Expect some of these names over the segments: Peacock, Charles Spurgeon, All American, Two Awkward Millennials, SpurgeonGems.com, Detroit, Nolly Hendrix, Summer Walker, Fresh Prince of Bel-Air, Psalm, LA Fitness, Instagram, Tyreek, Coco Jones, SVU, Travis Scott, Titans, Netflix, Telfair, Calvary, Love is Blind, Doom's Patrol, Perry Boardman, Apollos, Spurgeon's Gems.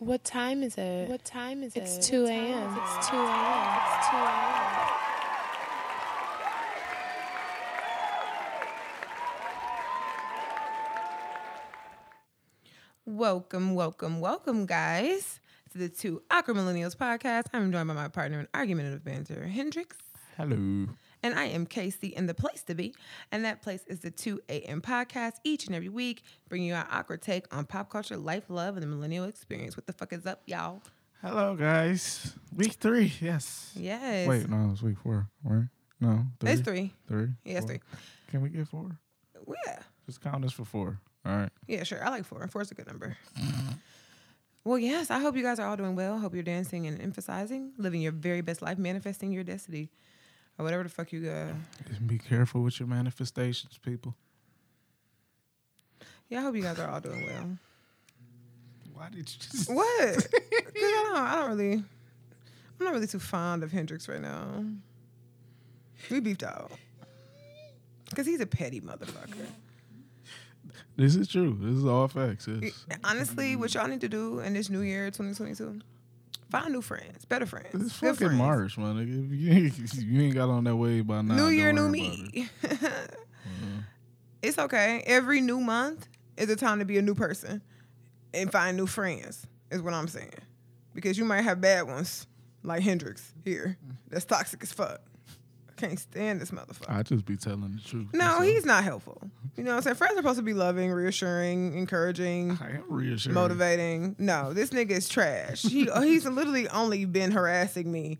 What time is it? What time is it? It's 2 a.m. It's 2 a.m. It's 2 a.m. Welcome, welcome, welcome, guys, to the Two Awkward Millennials podcast. I'm joined by my partner in argumentative banter, Hendrix. Hello. And I am Casey, and the place to be, and that place is the 2 a.m. podcast each and every week, bringing you our awkward take on pop culture, life, love, and the millennial experience. What the fuck is up, y'all? Hello, guys. Week 3, yes. Yes. Wait, no, it's week 4, right? No, 3. It's 3. 3? Yes, 4. 3. Can we get 4? Yeah. Just count us for 4. All right. Yeah, sure. I like 4. 4 is a good number. Well, yes, I hope you guys are all doing well. Hope you're dancing and emphasizing, living your very best life, manifesting your destiny, or whatever the fuck you got. Just be careful with your manifestations, people. Yeah, I hope you guys are all doing well. Why did you just... What? Because I'm not really too fond of Hendrix right now. We beefed out. Because he's a petty motherfucker. This is true. This is all facts. Yes. Honestly, what y'all need to do in this new year, 2022, find new friends, better friends. It's fucking friends. March, man. If you ain't got on that wave by now. New year, new me. Mm-hmm. It's okay. Every new month is a time to be a new person and find new friends, is what I'm saying. Because you might have bad ones, like Hendrix here. That's toxic as fuck. Can't stand this motherfucker. I just be telling the truth. No, he's not helpful. You know what I'm saying? Friends are supposed to be loving, reassuring, encouraging. I am reassuring. Motivating. No, this nigga is trash. He's literally only been harassing me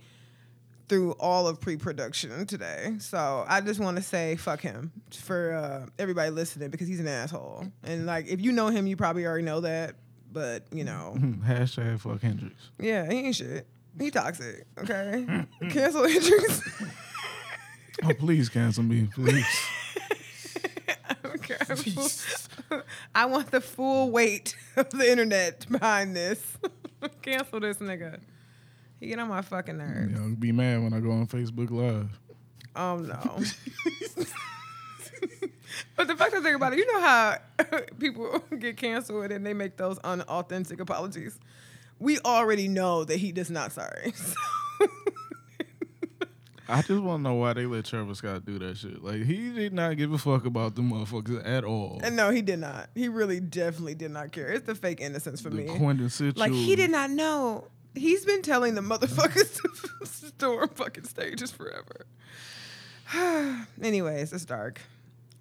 through all of pre-production today. So I just want to say fuck him for everybody listening, because he's an asshole. And like, if you know him, you probably already know that. But, you know. Hashtag fuck Hendrix. Yeah, he ain't shit. He toxic. Okay? Cancel Hendrix. Oh, please cancel me, please. Okay, I want the full weight of the internet behind this. Cancel this nigga. He get on my fucking nerves. Y'all be mad when I go on Facebook Live. Oh no. But the fuck I think about it, you know how people get canceled and they make those unauthentic apologies. We already know that he is not sorry. So. I just want to know why they let Travis Scott do that shit. Like, he did not give a fuck about the motherfuckers at all. And no, he did not. He really definitely did not care. It's the fake innocence for me. Like, he did not know. He's been telling the motherfuckers to storm fucking stages forever. Anyways, it's dark.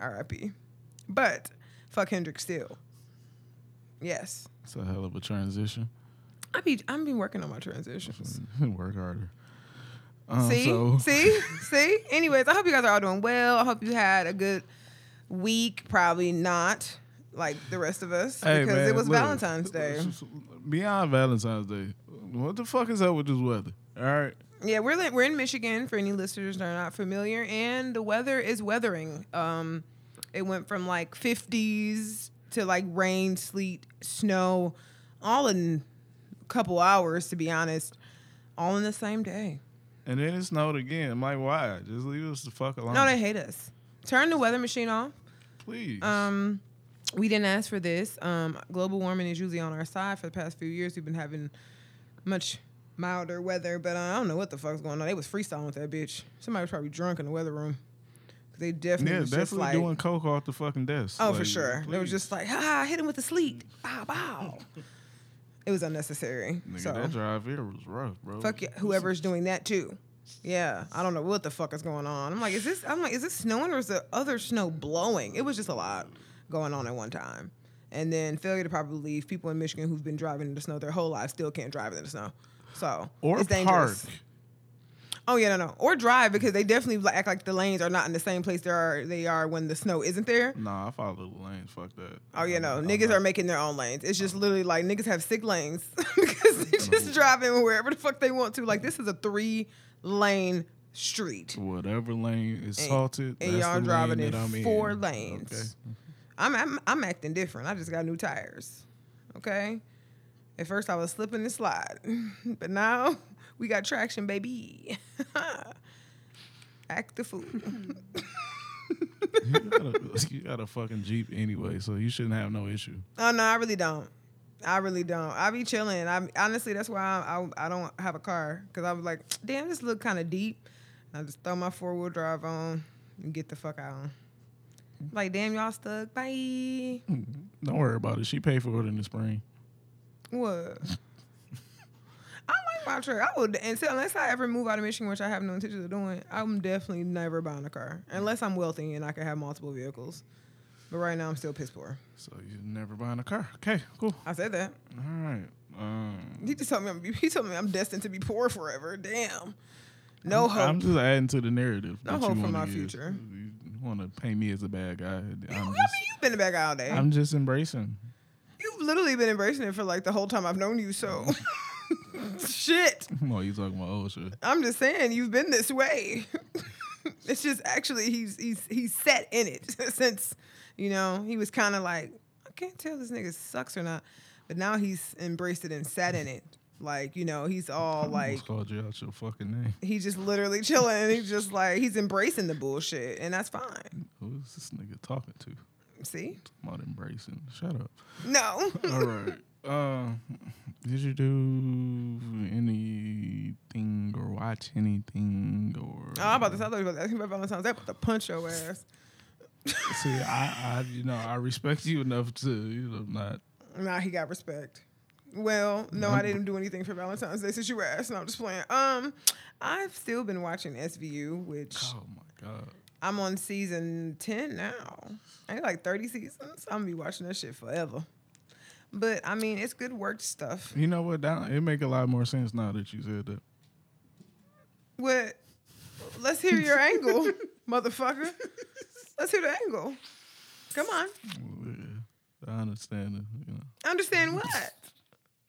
R.I.P. But fuck Hendrix still. Yes. It's a hell of a transition. I've been working on my transitions. Work harder. See? Anyways, I hope you guys are all doing well. I hope you had a good week. Probably not like the rest of us, because it was Valentine's Day. Beyond Valentine's Day, what the fuck is up with this weather? All right. Yeah, we're in Michigan, for any listeners that are not familiar, and the weather is weathering. It went from like 50s to like rain, sleet, snow, all in a couple hours, to be honest, all in the same day. And then it snowed again. I'm like, why? Just leave us the fuck alone. No, they hate us. Turn the weather machine off. Please. We didn't ask for this. Global warming is usually on our side. For the past few years, we've been having much milder weather, but I don't know what the fuck's going on. They was freestyling with that bitch. Somebody was probably drunk in the weather room. They definitely was definitely just like... doing coke off the fucking desk. Oh, like, for sure. Please. They was just like, ha, hit him with the sleet. Bow, bow. It was unnecessary. Nigga, so, that drive here was rough, bro. Fuck yeah, whoever's doing that too. Yeah, I don't know what the fuck is going on. I'm like, is this snowing, or is the other snow blowing? It was just a lot going on at one time. And then failure to properly leave. People in Michigan who've been driving in the snow their whole lives still can't drive in the snow. So or it's dangerous. Park. Oh yeah, no. Or drive, because they definitely act like the lanes are not in the same place they are when the snow isn't there. Nah, I follow the lanes. Fuck that. Oh yeah, no. Niggas are making their own lanes. It's just literally like niggas have 6 lanes because they just driving wherever the fuck they want to. Like, this is a 3-lane street. Whatever lane is salted, and y'all driving in 4 lanes. Okay. I'm acting different. I just got new tires. Okay. At first I was slipping and slide, but now. We got traction, baby. act the fool. You got a fucking Jeep anyway, so you shouldn't have no issue. Oh, no, I really don't. I be chilling. Honestly, that's why I don't have a car, because I was like, damn, this look kind of deep. I just throw my 4-wheel drive on and get the fuck out. Like, damn, y'all stuck. Bye. Don't worry about it. She paid for it in the spring. What? I like my truck. I would, unless I ever move out of Michigan, which I have no intention of doing, I'm definitely never buying a car. Unless I'm wealthy and I can have multiple vehicles. But right now, I'm still piss poor. So you're never buying a car. Okay, cool. I said that. All right. He just told me I'm destined to be poor forever. Damn. No hope. I'm just adding to the narrative. No hope for my future. You want to paint me as a bad guy. You've been a bad guy all day. I'm just embracing. You've literally been embracing it for like the whole time I've known you, so... Shit. Oh, you talking about old shit. I'm just saying, you've been this way. It's just actually he's set in it since... You know, he was kind of like, I can't tell if this nigga sucks or not. But now he's embraced it and sat in it. Like, you know, he's all like... I almost called you out your fucking name. He's just literally chilling. And he's just like, he's embracing the bullshit. And that's fine. Who's this nigga talking to? See? I'm not embracing. Shut up. No. All right. Did you do anything or watch anything? Or? Oh, I'm about to say, I thought you were about to ask me about Valentine's Day. I'm about to punch your ass. See, I respect you enough to, not. Nah, he got respect. Well, no, I didn't do anything for Valentine's Day since you asked, and I'm just playing. I've still been watching SVU, which. Oh my God. I'm on season 10 now. I ain't like 30 seasons. I'm gonna be watching that shit forever. But I mean, it's good work stuff. You know what? It make a lot more sense now that you said that. What? Let's hear your angle, motherfucker. Let's hear the angle. Come on. Yeah, I understand it. You know. Understand what?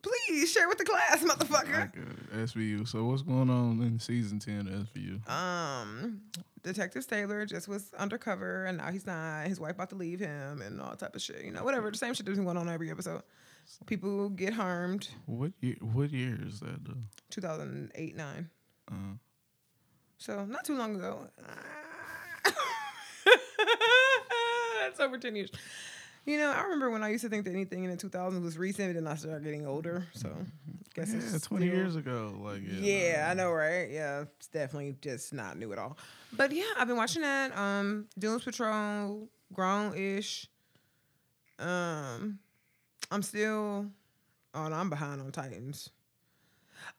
Please share with the class, motherfucker. SVU. So what's going on in season 10 of SVU? Detective Taylor just was undercover, and now he's not. His wife about to leave him, and all type of shit. You know, whatever. The same shit that's going on every episode. People get harmed. What year is that though? 2008-9. So not too long ago. That's over 10 years. You know, I remember when I used to think that anything in the 2000s was recent, and then I started getting older. So, guess it's 20 years ago. Like, yeah, I know, right? Yeah, it's definitely just not new at all. But yeah, I've been watching that. Doom's Patrol, grown-ish. I'm still. Oh, no, I'm behind on Titans.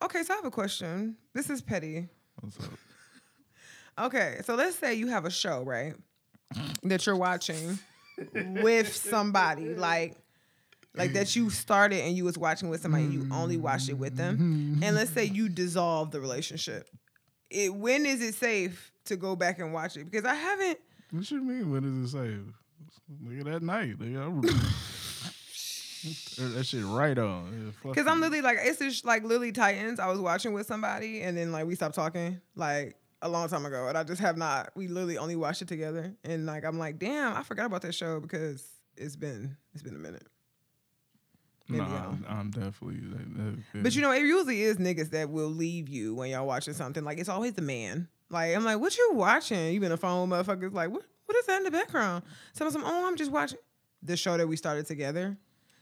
Okay, so I have a question. This is petty. What's up? Okay, so let's say you have a show, right? That you're watching with somebody, like that you started and you was watching with somebody, you only watched it with them, and let's say you dissolve the relationship. When is it safe to go back and watch it? Because I haven't. What you mean? When is it safe? Nigga, that night, nigga. That shit right on. Because I'm literally like, it's just like Lily Titans. I was watching with somebody, and then like we stopped talking, like. A long time ago, and I just have not. We literally only watched it together, and like I'm like, damn, I forgot about that show because it's been a minute. No, I'm definitely. But you know, it usually is niggas that will leave you when y'all watching something. Like it's always the man. Like I'm like, what you watching? You been a phone with motherfuckers? Like what is that in the background? So I'm like, oh, I'm just watching the show that we started together.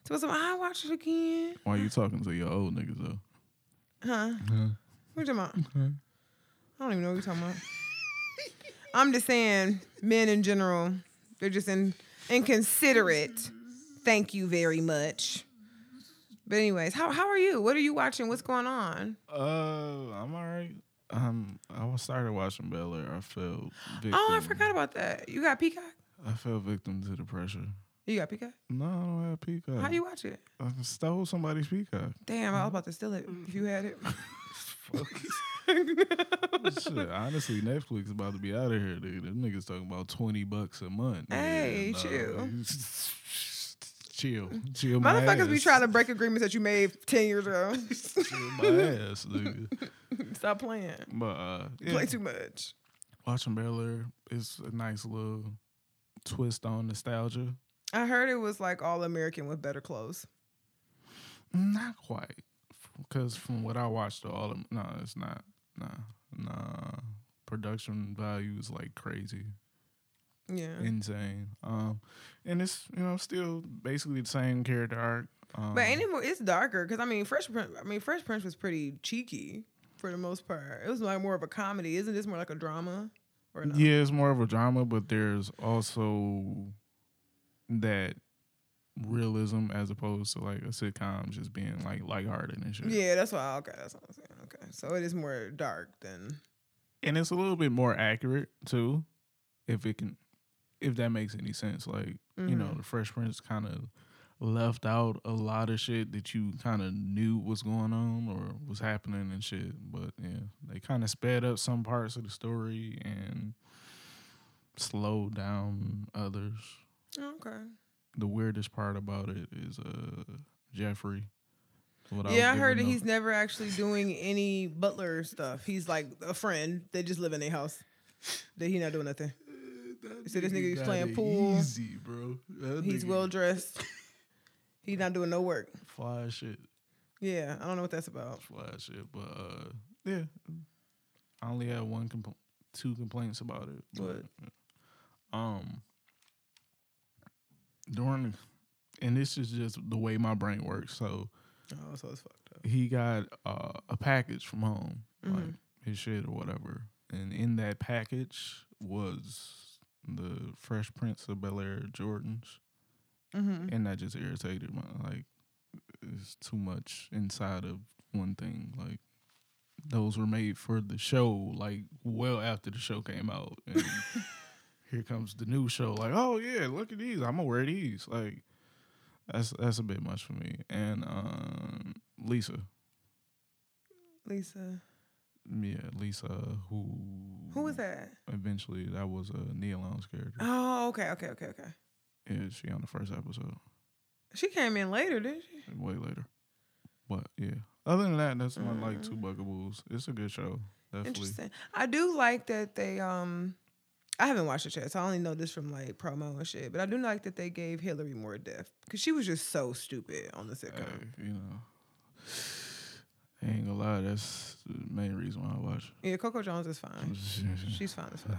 So I'm like, I watch it again. Why are you talking to your old niggas though? Huh? What you talking about? Okay. I don't even know what you're talking about. I'm just saying, men in general, they're just inconsiderate. Thank you very much. But anyways, how are you? What are you watching? What's going on? I'm all right. I started watching Bel-Air. I fell victim. Oh, I forgot about that. You got Peacock? I fell victim to the pressure. You got Peacock? No, I don't have Peacock. How you watch it? I stole somebody's Peacock. Damn, I was about to steal it if you had it. Fuck. Shit, honestly, Netflix about to be out of here, dude. Them niggas talking about $20 a month. Dude. Hey, chill. Motherfuckers be trying to break agreements that you made 10 years ago. Chill my ass, nigga. Stop playing. But yeah. Play too much. Watching Bel-Air is a nice little twist on nostalgia. I heard it was like All American with better clothes. Not quite, because from what I watched, it's not. Nah, production value is like crazy. Yeah. Insane. And it's, you know, still basically the same character arc. But anymore, it's darker because Fresh Prince was pretty cheeky for the most part. It was like more of a comedy. Isn't this more like a drama? Or no? Yeah, it's more of a drama, but there's also that realism as opposed to like a sitcom just being like lighthearted and shit. Yeah, that's why. Okay, that's what I'm saying. Okay, so it is more dark than, and it's a little bit more accurate too, if that makes any sense. Like you know, the Fresh Prince kind of left out a lot of shit that you kind of knew was going on or was happening and shit. But yeah, they kind of sped up some parts of the story and slowed down others. Okay. The weirdest part about it is Jeffrey. I heard that he's never actually doing any butler stuff. He's like a friend. They just live in their house. That he not doing nothing. So this nigga is playing pool. Easy, bro. He's well dressed. He's not doing no work. Fly shit. Yeah, I don't know what that's about. Fly shit, but yeah, I only had two complaints about it. But and this is just the way my brain works. So it's fucked up. He got a package from home, like his shit or whatever, and in that package was the Fresh Prince of Bel-Air Jordans. And that just irritated me. Like, it's too much inside of one thing. Like, those were made for the show, like, well after the show came out. And here comes the new show. Like, oh, yeah, look at these. I'm going to wear these. Like, that's a bit much for me. And Lisa. Yeah, Lisa, Who was that? Eventually, that was Nia Long's character. Oh, okay. Yeah, she on the first episode. She came in later, didn't she? Way later. But, yeah. Other than that, that's my, like, two bugaboos. It's a good show. Definitely. Interesting. I do like that they, I haven't watched it yet, so I only know this from, like, promo and shit, but I do like that they gave Hillary more depth, because she was just so stupid on the sitcom. Hey, you know, I ain't gonna lie, that's the main reason why I watch it. Yeah, Coco Jones is fine. She's fine as fuck.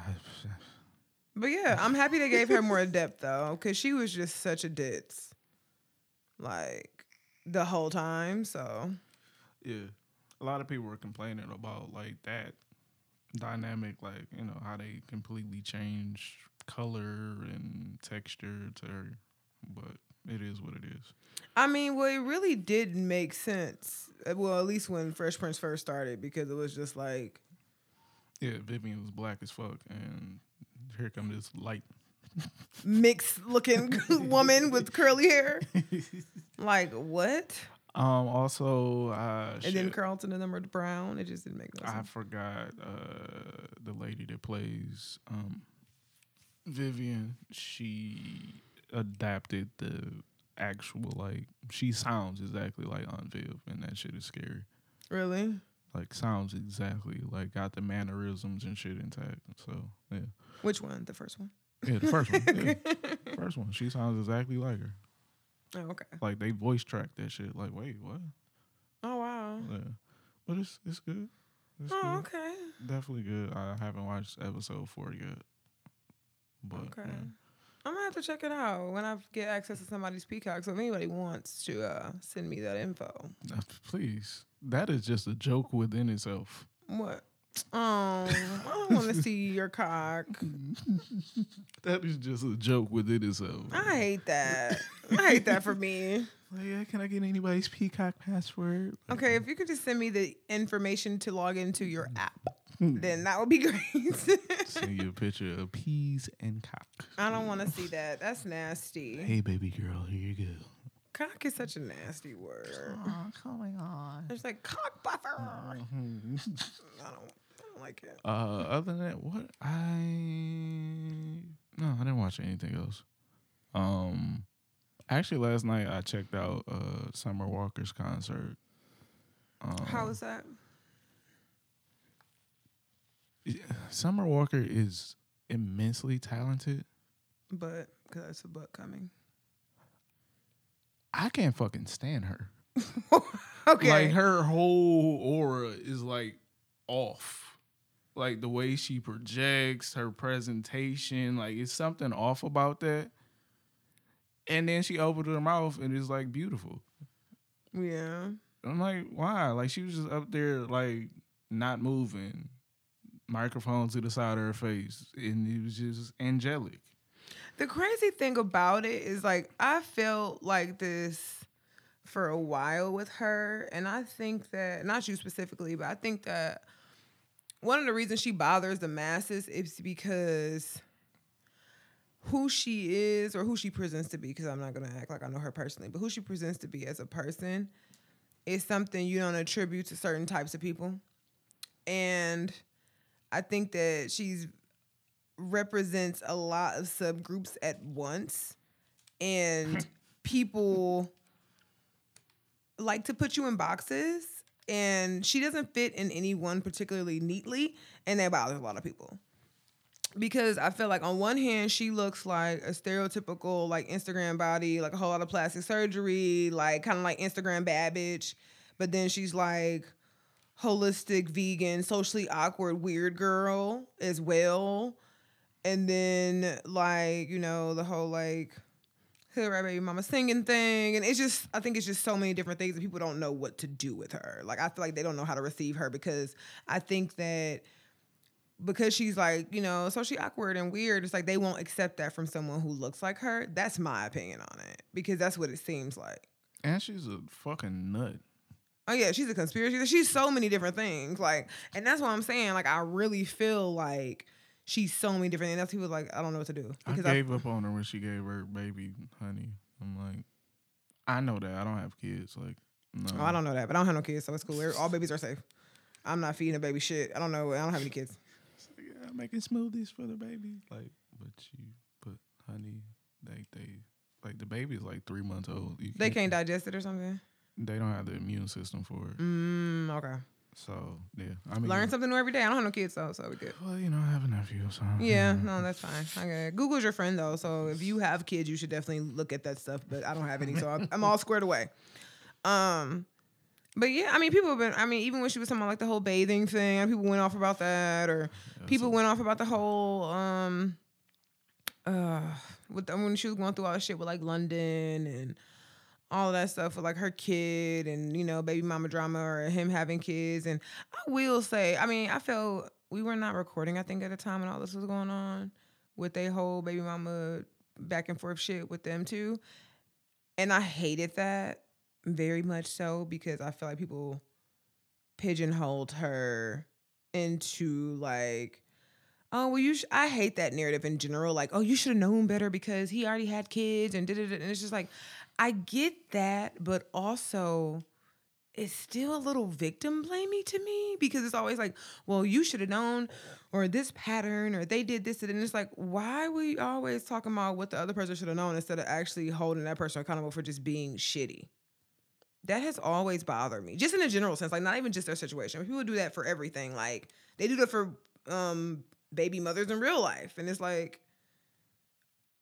But yeah, I'm happy they gave her more depth though, because she was just such a ditz, like the whole time. So yeah, a lot of people were complaining about like that dynamic, like you know how they completely changed color and texture to her, but it is what it is. I mean, well, it really didn't make sense. Well, at least when Fresh Prince first started, because it was just like, yeah, Vivian was black as fuck and. Here comes this light mixed-looking woman with curly hair. Like, what? Also, and then Carlton the number Brown. It just didn't make no sense. I forgot the lady that plays Vivian. She adapted the actual, like, she sounds exactly like Aunt Viv, and that shit is scary. Really? Like, sounds exactly like got the mannerisms and shit intact. So, yeah. Which one? The first one? Yeah, the first one. Yeah. First one. She sounds exactly like her. Oh, okay. Like, they voice tracked that shit. Like, wait, what? Oh, wow. Yeah. But it's good. It's good. Okay. Definitely good. I haven't watched episode 4 yet. But, okay. Yeah. I'm gonna have to check it out when I get access to somebody's Peacock. So if anybody wants to send me that info, please. That is just a joke within itself. What? Oh, I don't want to see your cock. That is just a joke within itself. I hate that. I hate that for me. Like, yeah, can I get anybody's Peacock password? Okay, if you could just send me the information to log into your app, then that would be great. Send you a picture of peas and cock. I don't want to see that. That's nasty. Hey, baby girl, here you go. Cock is such a nasty word. Oh, coming on. It's like cock buffer. I don't like it. Other than that, what I didn't watch anything else. Actually, last night I checked out Summer Walker's concert. How was that? Summer Walker is immensely talented. But, because that's a butt coming. I can't fucking stand her. Okay. Like, her whole aura is, like, off. like the way she projects, her presentation, like it's something off about that. And then she opened her mouth and it's like beautiful. Yeah. I'm like, why? Like she was just up there like not moving, microphone to the side of her face, and it was just angelic. The crazy thing about it is like I felt like this for a while with her, and I think that, not you specifically, but I think that one of the reasons she bothers the masses is because who she is, or who she presents to be, because I'm not going to act like I know her personally, but who she presents to be as a person is something you don't attribute to certain types of people. And I think that she's represents a lot of subgroups at once, and people like to put you in boxes, and she doesn't fit in any one particularly neatly, and that bothers a lot of people. Because I feel like on one hand, she looks like a stereotypical like Instagram body, like a whole lot of plastic surgery, like kind of like Instagram bad bitch. But then she's like holistic, vegan, socially awkward, weird girl as well. And then like, you know, the whole like hood rat baby mama singing thing. And it's just, I think it's just so many different things that people don't know what to do with her. Like I feel like they don't know how to receive her, because I think that because she's like, you know, socially awkward and weird, it's like they won't accept that from someone who looks like her. That's my opinion on it, because that's what it seems like. And she's a fucking nut. Oh yeah, she's a conspiracy. She's so many different things. Like, and that's what I'm saying. Like, I really feel like she's so many different things. That's people like, I don't know what to do. Because I gave up on her when she gave her baby honey. I'm like, I know that. I don't have kids. Like, no. Oh, I don't know that, but I don't have no kids, so it's cool. All babies are safe. I'm not feeding a baby shit. I don't know. I don't have any kids. I'm making smoothies for the baby. Like, but you put honey. Like the baby is like 3 months old. They can't digest it or something? They don't have the immune system for it. Okay. So, yeah. I mean, learn something new every day. I don't have no kids, though, so we good. Well, you know, I have a nephew, so. Yeah, no, that's fine. I get it. Google's your friend, though, so if you have kids, you should definitely look at that stuff, but I don't have any, so I'm all squared away. But yeah, I mean, people have been, I mean, even when she was talking about like the whole bathing thing, people went off about that, or yeah, people went off about the whole, when she was going through all this shit with like London and all that stuff with like her kid and, you know, baby mama drama or him having kids. And I will say, I mean, I felt we were not recording, I think, at the time when all this was going on with their whole baby mama back and forth shit with them too. And I hated that. Very much so, because I feel like people pigeonholed her into like, oh, well, I hate that narrative in general. Like, oh, you should have known better because he already had kids and did it. And it's just like, I get that, but also it's still a little victim blamey to me, because it's always like, well, you should have known, or this pattern, or they did this. And it's like, why we always talking about what the other person should have known instead of actually holding that person accountable for just being shitty? That has always bothered me, just in a general sense, like not even just their situation. People do that for everything. Like they do that for baby mothers in real life. And it's like,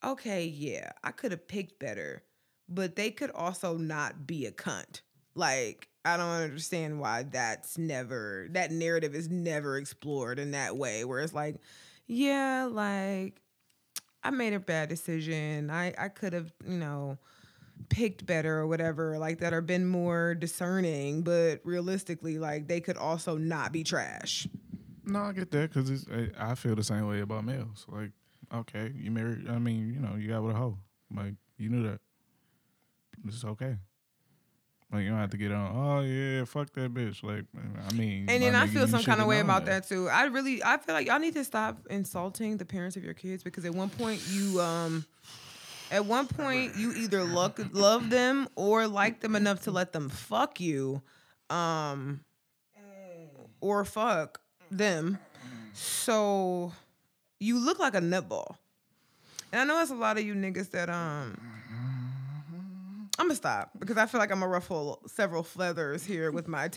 okay, yeah, I could have picked better, but they could also not be a cunt. Like, I don't understand why that narrative is never explored in that way, where it's like, yeah, like I made a bad decision. I could have, you know, picked better or whatever like that, or been more discerning, but realistically, like they could also not be trash. No, I get that, because I feel the same way about males. Like, okay, you married, I mean, you know, you got with a hoe. Like, you knew that. It's okay. Like, you don't have to get on, oh yeah, fuck that bitch. Like, I mean. And then I feel some kind of way about that too. I feel like y'all need to stop insulting the parents of your kids, because at one point you either love them or like them enough to let them fuck you, or fuck them. So you look like a nutball. And I know it's a lot of you niggas that I'm gonna stop, because I feel like I'm gonna ruffle several feathers here with my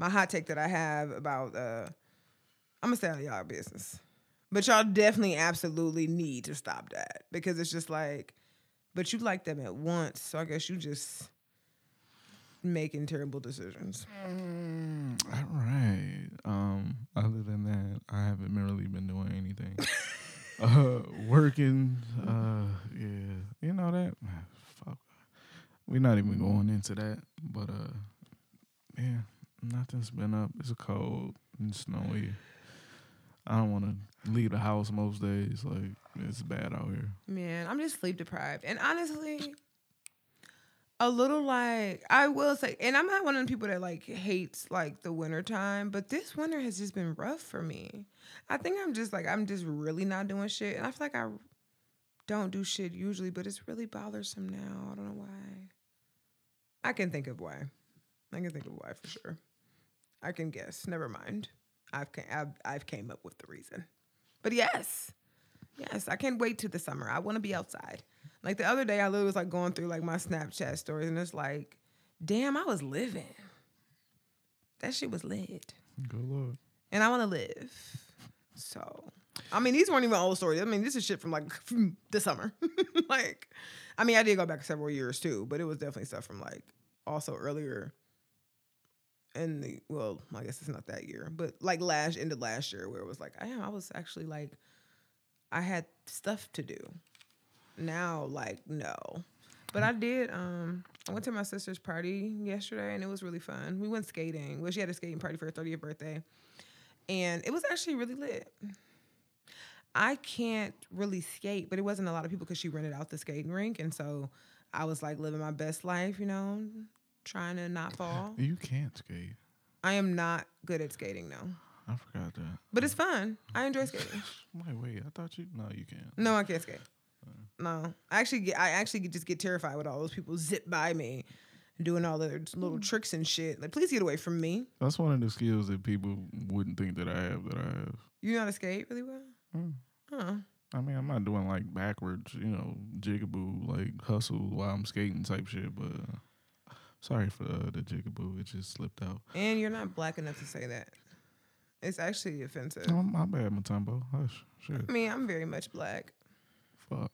hot take that I have about. I'm gonna stay out of y'all business. But y'all definitely absolutely need to stop that, because it's just like, but you like them at once, so I guess you just making terrible decisions. All right. Other than that, I haven't really been doing anything. Working. Yeah. You know that? Fuck. We're not even going into that. But, yeah, nothing's been up. It's cold and snowy. I don't want to leave the house most days. Like, it's bad out here. Man, I'm just sleep deprived. And honestly, a little like, I will say, and I'm not one of the people that like hates like the winter time, but this winter has just been rough for me. I think I'm just like, I'm just really not doing shit. And I feel like I don't do shit usually, but it's really bothersome now. I don't know why. I can think of why. I can think of why for sure. I can guess. Never mind. I've came up with the reason. But yes, I can't wait to the summer. I want to be outside. Like the other day, I literally was like going through like my Snapchat stories, and it's like, damn, I was living. That shit was lit. Good Lord. And I want to live. So, I mean, these weren't even old stories. I mean, this is shit from like the summer. Like, I mean, I did go back several years too, but it was definitely stuff from like also earlier. And well, I guess it's not that year, but like last year, where it was like, I was actually like, I had stuff to do. Now, like, no. But I did, I went to my sister's party yesterday, and it was really fun. We went skating. Well, she had a skating party for her 30th birthday, and it was actually really lit. I can't really skate, but it wasn't a lot of people because she rented out the skating rink, and so I was like living my best life, you know, trying to not fall. You can't skate. I am not good at skating, though. I forgot that. But it's fun. I enjoy skating. Wait, I thought you... No, you can't. No, I can't skate. No. I actually just get terrified with all those people zip by me doing all their little tricks and shit. Like, please get away from me. That's one of the skills that people wouldn't think that I have. You know how to skate really well? Mm. Huh. I mean, I'm not doing, like, backwards, you know, jigaboo, like, hustle while I'm skating type shit, but... Sorry for the jigaboo. It just slipped out. And you're not black enough to say that. It's actually offensive. Oh, my bad, Matumbo. Hush. Shit. I mean, I'm very much black. Fuck.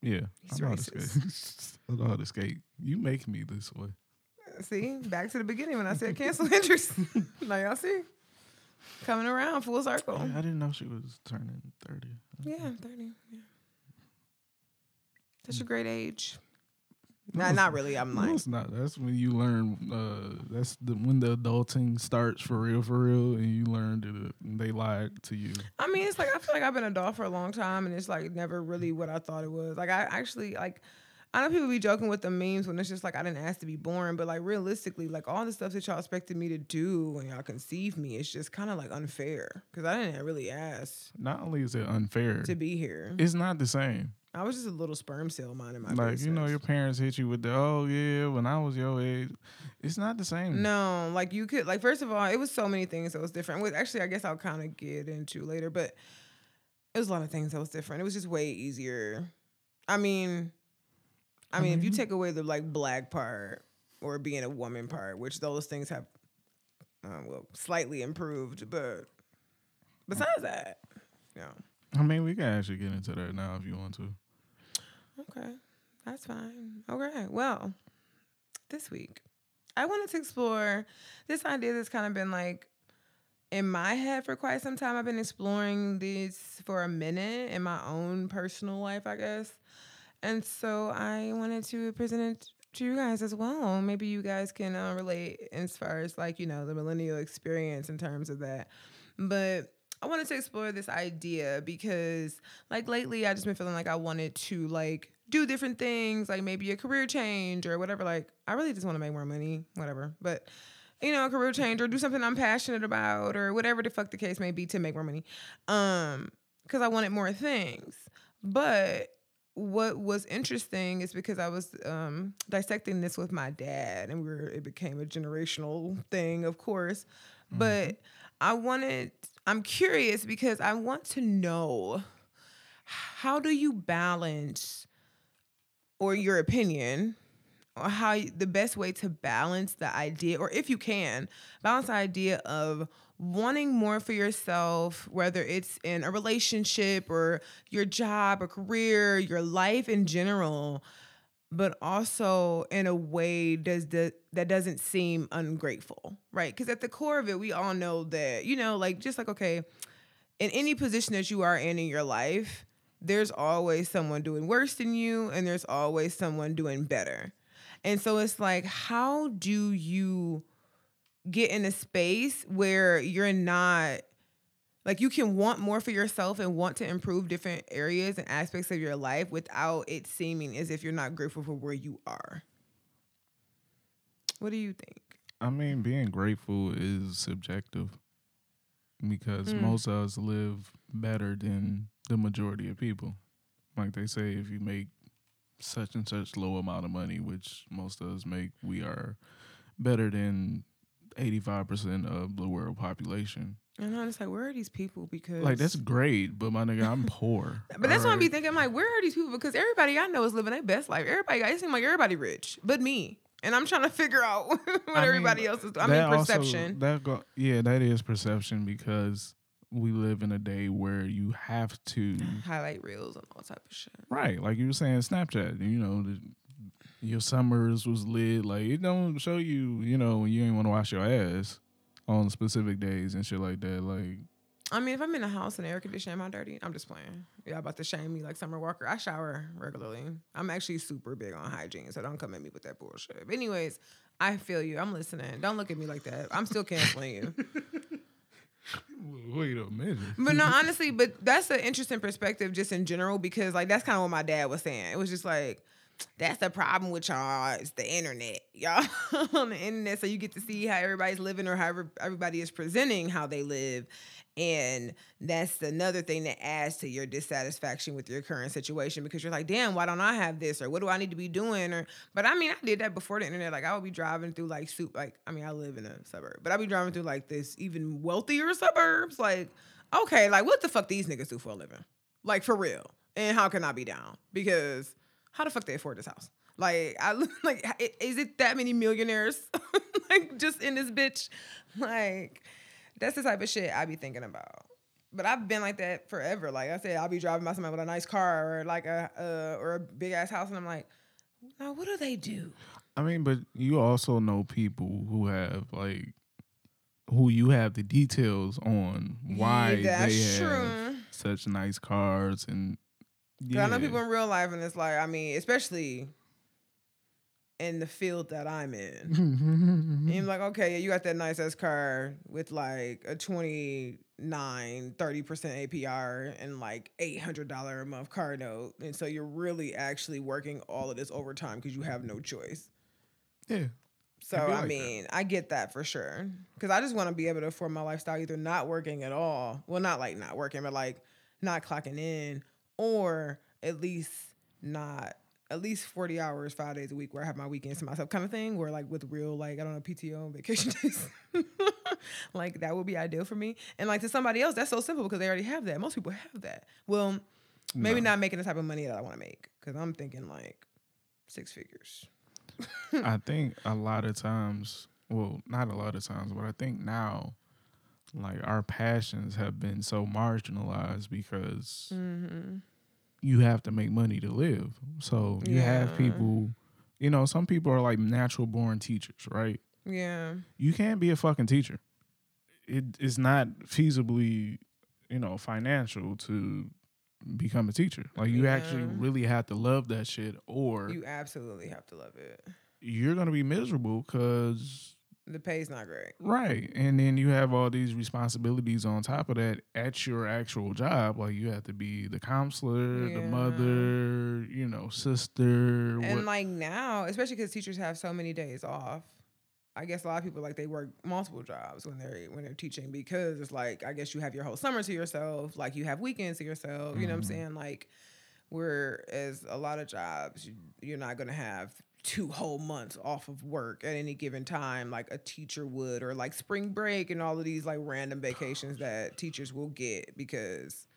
Yeah. He's racist. I know how to skate. You make me this way. See? Back to the beginning when I said cancel interest. Now y'all see? Coming around full circle. I didn't know she was turning 30. Yeah, 30. Yeah. That's a great age. No, not really. I'm lying. No, it's not. That's when you learn. When the adulting starts for real, and you learn that they lied to you. I mean, it's like I feel like I've been an adult for a long time, and it's like never really what I thought it was. Like I actually like. I know people be joking with the memes when it's just like I didn't ask to be born, but like realistically, like all the stuff that y'all expected me to do when y'all conceived me, it's just kind of like unfair because I didn't really ask. Not only is it unfair to be here, it's not the same. I was just a little sperm cell minding my business. Like, you know, your parents hit you with the, oh, yeah, when I was your age. It's not the same. No, like, you could, like, first of all, it was so many things that was different. Actually, I guess I'll kind of get into later, but it was a lot of things that was different. It was just way easier. I mean, if you take away the, like, black part or being a woman part, which those things have, slightly improved, but besides that, you know. I mean, we can actually get into that now if you want to. Okay, that's fine. Okay, well, this week, I wanted to explore this idea that's kind of been like in my head for quite some time. I've been exploring this for a minute in my own personal life, I guess. And so I wanted to present it to you guys as well. Maybe you guys can relate as far as like, you know, the millennial experience in terms of that. But I wanted to explore this idea because, like, lately I just been feeling like I wanted to, like, do different things, like maybe a career change or whatever. Like, I really just want to make more money, whatever. But, you know, a career change or do something I'm passionate about or whatever the fuck the case may be to make more money. Because I wanted more things. But what was interesting is because I was dissecting this with my dad, and it became a generational thing, of course. Mm-hmm. But I'm curious because I want to know, how do you balance, or your opinion, or how the best way to balance the idea, or if you can, balance the idea of wanting more for yourself, whether it's in a relationship or your job or career, your life in general, but also in a way that doesn't seem ungrateful, right? Because at the core of it, we all know that, you know, like, just like, okay, in any position that you are in your life, there's always someone doing worse than you, and there's always someone doing better. And so it's like, how do you get in a space where you're not, like, you can want more for yourself and want to improve different areas and aspects of your life without it seeming as if you're not grateful for where you are? What do you think? I mean, being grateful is subjective because most of us live better than the majority of people. Like they say, if you make such and such low amount of money, which most of us make, we are better than 85% of the world population. And I'm just like, where are these people? Because, like, that's great, but my nigga, I'm poor. But that's what I be thinking. I'm like, where are these people? Because everybody I know is living their best life. It seems like everybody rich, but me. And I'm trying to figure out everybody else is doing. I mean, perception. That is perception because we live in a day where you have to highlight reels and all type of shit. Right, like you were saying, Snapchat. You know, your summers was lit. Like, it don't show you, you know, when you ain't want to wash your ass on specific days and shit like that. Like, I mean, if I'm in a house and air conditioning, am I dirty? I'm just playing. Y'all about to shame me like Summer Walker. I shower regularly. I'm actually super big on hygiene, so don't come at me with that bullshit. But anyways, I feel you. I'm listening. Don't look at me like that. I'm still canceling you. Wait a minute. But no, honestly, but that's an interesting perspective just in general because, like, that's kind of what my dad was saying. It was just like, that's the problem with y'all. It's the internet. Y'all on the internet, so you get to see how everybody's living or how everybody is presenting how they live. And that's another thing that adds to your dissatisfaction with your current situation because you're like, damn, why don't I have this? Or what do I need to be doing? But I mean, I did that before the internet. Like, I would be driving through like soup. Like, I mean, I live in a suburb, but I'd be driving through like this even wealthier suburbs. Like, okay, like what the fuck these niggas do for a living? Like, for real. And how can I be down? Because how the fuck they afford this house? Like, is it that many millionaires like just in this bitch? Like, that's the type of shit I be thinking about. But I've been like that forever. Like I said, I'll be driving by somebody with a nice car or like a big ass house, and I'm like, now what do they do? I mean, but you also know people who have like who you have the details on why they have such nice cars and. Yeah. I know people in real life, and it's like, I mean, especially in the field that I'm in. And you're like, okay, yeah, you got that nice-ass car with, like, a 29, 30% APR and, like, $800 a month car note. And so you're really actually working all of this overtime because you have no choice. Yeah. So, I mean, I get that for sure. Because I just want to be able to afford my lifestyle either not working at all. Well, not, like, not working, but, like, not clocking in. Or at least 40 hours, 5 days a week where I have my weekends to myself kind of thing, where like with real, like, I don't know, PTO and vacation days. Like that would be ideal for me. And like to somebody else, that's so simple because they already have that. Most people have that. Well, maybe not making the type of money that I want to make because I'm thinking like six figures. I think a lot of times, well, not a lot of times, but I think now, like, our passions have been so marginalized because you have to make money to live. So you have people, you know, some people are like natural born teachers, right? Yeah. You can't be a fucking teacher. It's not feasibly, you know, financial to become a teacher. Like, you actually really have to love that shit or... You absolutely have to love it. You're going to be miserable because... The pay's not great. Right. And then you have all these responsibilities on top of that at your actual job. Like, you have to be the counselor, the mother, you know, sister. And, like, now, especially because teachers have so many days off, I guess a lot of people, like, they work multiple jobs when they're teaching because it's like, I guess you have your whole summer to yourself. Like, you have weekends to yourself. You know what I'm saying? Like, whereas a lot of jobs, you're not going to have 2 whole months off of work at any given time, like a teacher would, or like spring break and all of these like random vacations that teachers will get because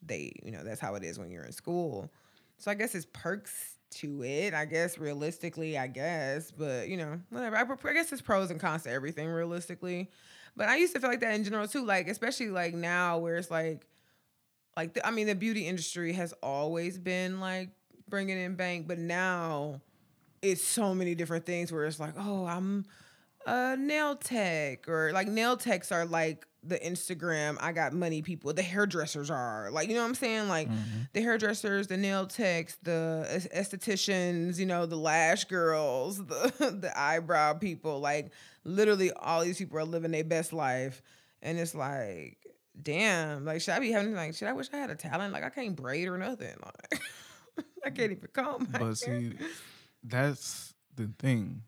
they, you know, that's how it is when you're in school. So I guess it's perks to it, I guess, realistically, I guess, but you know, whatever. I guess it's pros and cons to everything realistically. But I used to feel like that in general too, like especially like now where it's like the beauty industry has always been like bringing in bank, but now it's so many different things where it's like, oh, I'm a nail tech, or like nail techs are like the Instagram I got money people, the hairdressers are like, you know what I'm saying? Like the hairdressers, the nail techs, the estheticians, you know, the lash girls, the eyebrow people, like literally all these people are living their best life. And it's like, damn, like should I be having like, should I wish I had a talent? Like I can't braid or nothing. Like I can't even comb my hair. But see, that's the thing.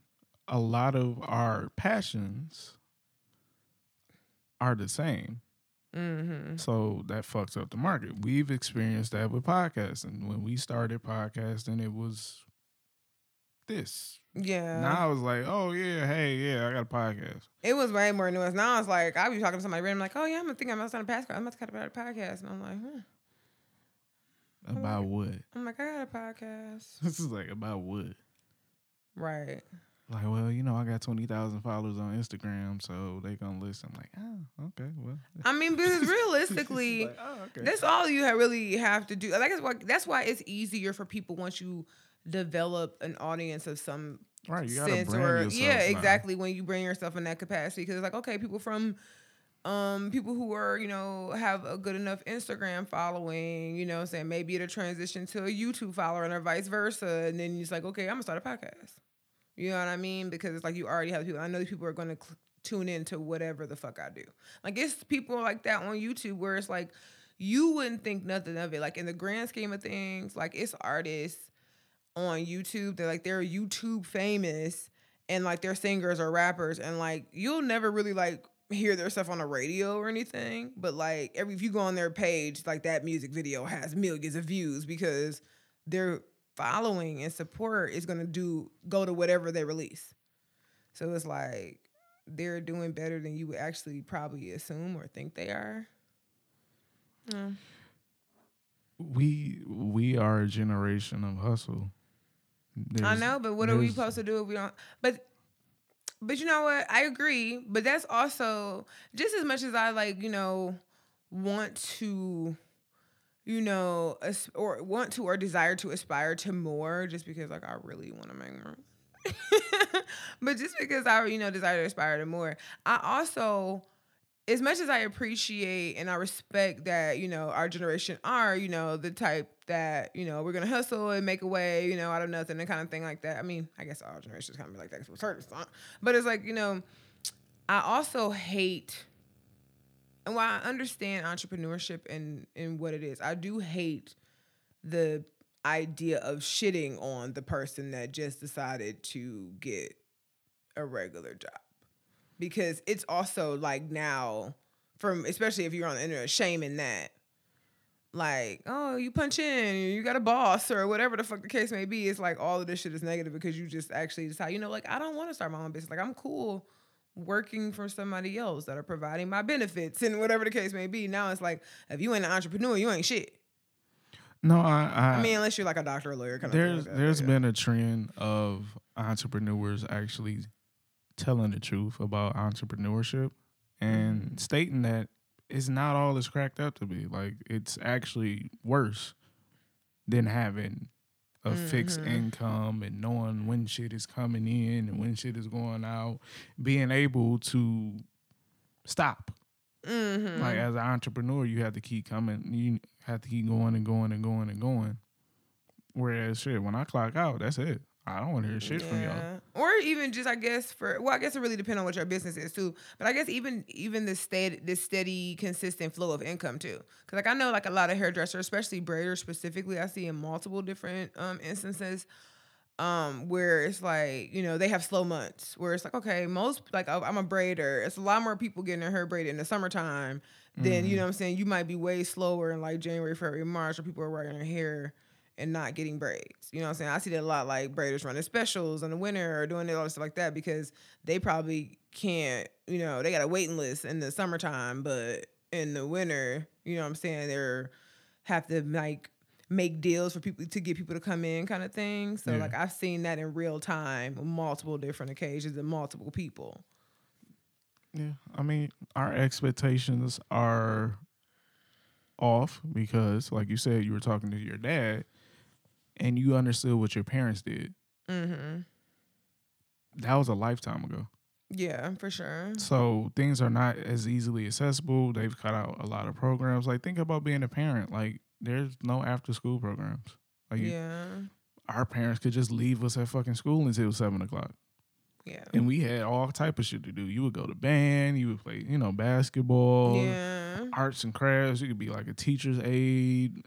A lot of our passions are the same. Mm-hmm. So that fucks up the market. We've experienced that with podcasting. When we started podcasting, it was this. Yeah. Now I was like, oh, yeah, hey, yeah, I got a podcast. It was way more nuanced. Now I was like, I'll be talking to somebody random, like, oh, yeah, I'm going to think I'm going to start a podcast. I'm going to cut about a podcast. And I'm like, huh. About what? I'm like, I got a podcast. This is like, about what? Right. Like, well, you know, I got 20,000 followers on Instagram, so they going to listen. I'm like, oh, okay, well. I mean, because realistically, like, oh, okay. That's all you really have to do. Like, that's why it's easier for people once you develop an audience of some you gotta sense. Brand yourself exactly, when you bring yourself in that capacity. Because it's like, okay, people from... people who are, you know, have a good enough Instagram following, you know what I'm saying? Maybe it'll transition to a YouTube follower and or vice versa. And then you're just like, okay, I'm going to start a podcast. You know what I mean? Because it's like you already have people. I know these people are going to tune into whatever the fuck I do. Like it's people like that on YouTube where it's like you wouldn't think nothing of it. Like in the grand scheme of things, like it's artists on YouTube. They're YouTube famous and like they're singers or rappers. And like you'll never really like hear their stuff on the radio or anything, but like if you go on their page, like that music video has millions of views because their following and support is gonna go to whatever they release. So it's like they're doing better than you would actually probably assume or think they are. Yeah. We are a generation of hustle. I know, but what are we supposed to do if we don't? But you know what? I agree. But that's also just as much as I like, you know, want to, you know, or desire to aspire to more just because like I really want to make more. But just because I, you know, desire to aspire to more, I also, as much as I appreciate and I respect that, you know, our generation are, you know, the type that, you know, we're going to hustle and make a way, you know, out of nothing and kind of thing like that. I mean, I guess all generations kind of be like that for certain stuff. But it's like, you know, I also hate, and while I understand entrepreneurship and what it is, I do hate the idea of shitting on the person that just decided to get a regular job. Because it's also like now, from especially if you're on the internet, shaming that. Like, oh, you punch in, you got a boss or whatever the fuck the case may be. It's like all of this shit is negative because you just actually decide, you know, like I don't want to start my own business. Like I'm cool working for somebody else that are providing my benefits and whatever the case may be. Now it's like if you ain't an entrepreneur, you ain't shit. No, I mean, unless you're like a doctor or lawyer kind of thing. There's been a trend of entrepreneurs actually telling the truth about entrepreneurship and stating that it's not all it's cracked up to be. Like, it's actually worse than having a fixed income and knowing when shit is coming in and when shit is going out, being able to stop. Mm-hmm. Like, as an entrepreneur, you have to keep coming. You have to keep going and going and going and going. Whereas, shit, when I clock out, that's it. I don't want to hear shit from y'all. Or even just, I guess, I guess it really depends on what your business is, too. But I guess even the steady, consistent flow of income, too. Because, like, I know, like, a lot of hairdressers, especially braiders specifically, I see in multiple different instances where it's, like, you know, they have slow months. Where it's, like, okay, most, like, I'm a braider. It's a lot more people getting their hair braided in the summertime than, you know what I'm saying, you might be way slower in, like, January, February, March, where people are wearing their hair and not getting braids. You know what I'm saying? I see that a lot, like braiders running specials in the winter or doing it all stuff like that because they probably can't, you know, they got a waiting list in the summertime, but in the winter, you know what I'm saying, they have to like make deals for people to get people to come in kind of thing. So like I've seen that in real time on multiple different occasions and multiple people. Yeah. I mean, our expectations are off because like you said, you were talking to your dad. and you understood what your parents did. Mm-hmm. That was a lifetime ago. Yeah, for sure. So things are not as easily accessible. They've cut out a lot of programs. Like, think about being a parent. Like, there's no after-school programs. Like, yeah. Our parents could just leave us at fucking school until 7 o'clock. Yeah. And we had all type of shit to do. You would go to band. You would play, basketball. Yeah. Arts and crafts. You could be like a teacher's aide.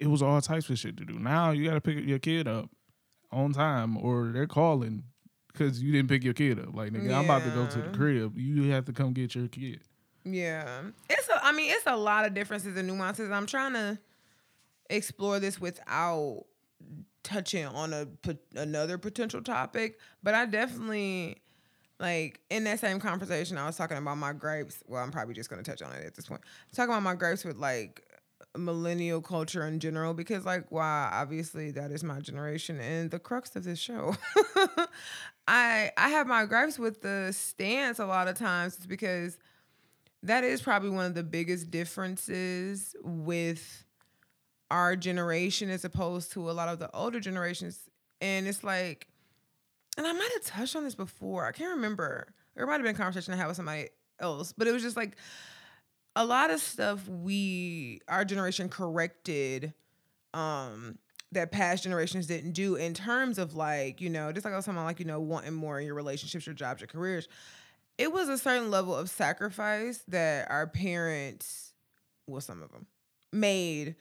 It was all types of shit to do. Now you got to pick your kid up on time or they're calling because you didn't pick your kid up. Like, nigga, yeah. I'm about to go to the crib. You have to come get your kid. Yeah. It's a lot of differences and nuances. I'm trying to explore this without touching on another potential topic, but I definitely, like, in that same conversation, I was talking about my gripes. Well, I'm probably just going to touch on it at this point. I'm talking about my gripes with, like, millennial culture in general, because, like, why, obviously, that is my generation and the crux of this show. I have my gripes with the stance a lot of times. It's because that is probably one of the biggest differences with our generation as opposed to a lot of the older generations. And it's like, and I might have touched on this before. I can't remember. It might have been a conversation I had with somebody else, but it was just like, a lot of stuff our generation corrected that past generations didn't do in terms of, like, just like I was talking about, like, wanting more in your relationships, your jobs, your careers. It was a certain level of sacrifice that our parents, well, some of them, made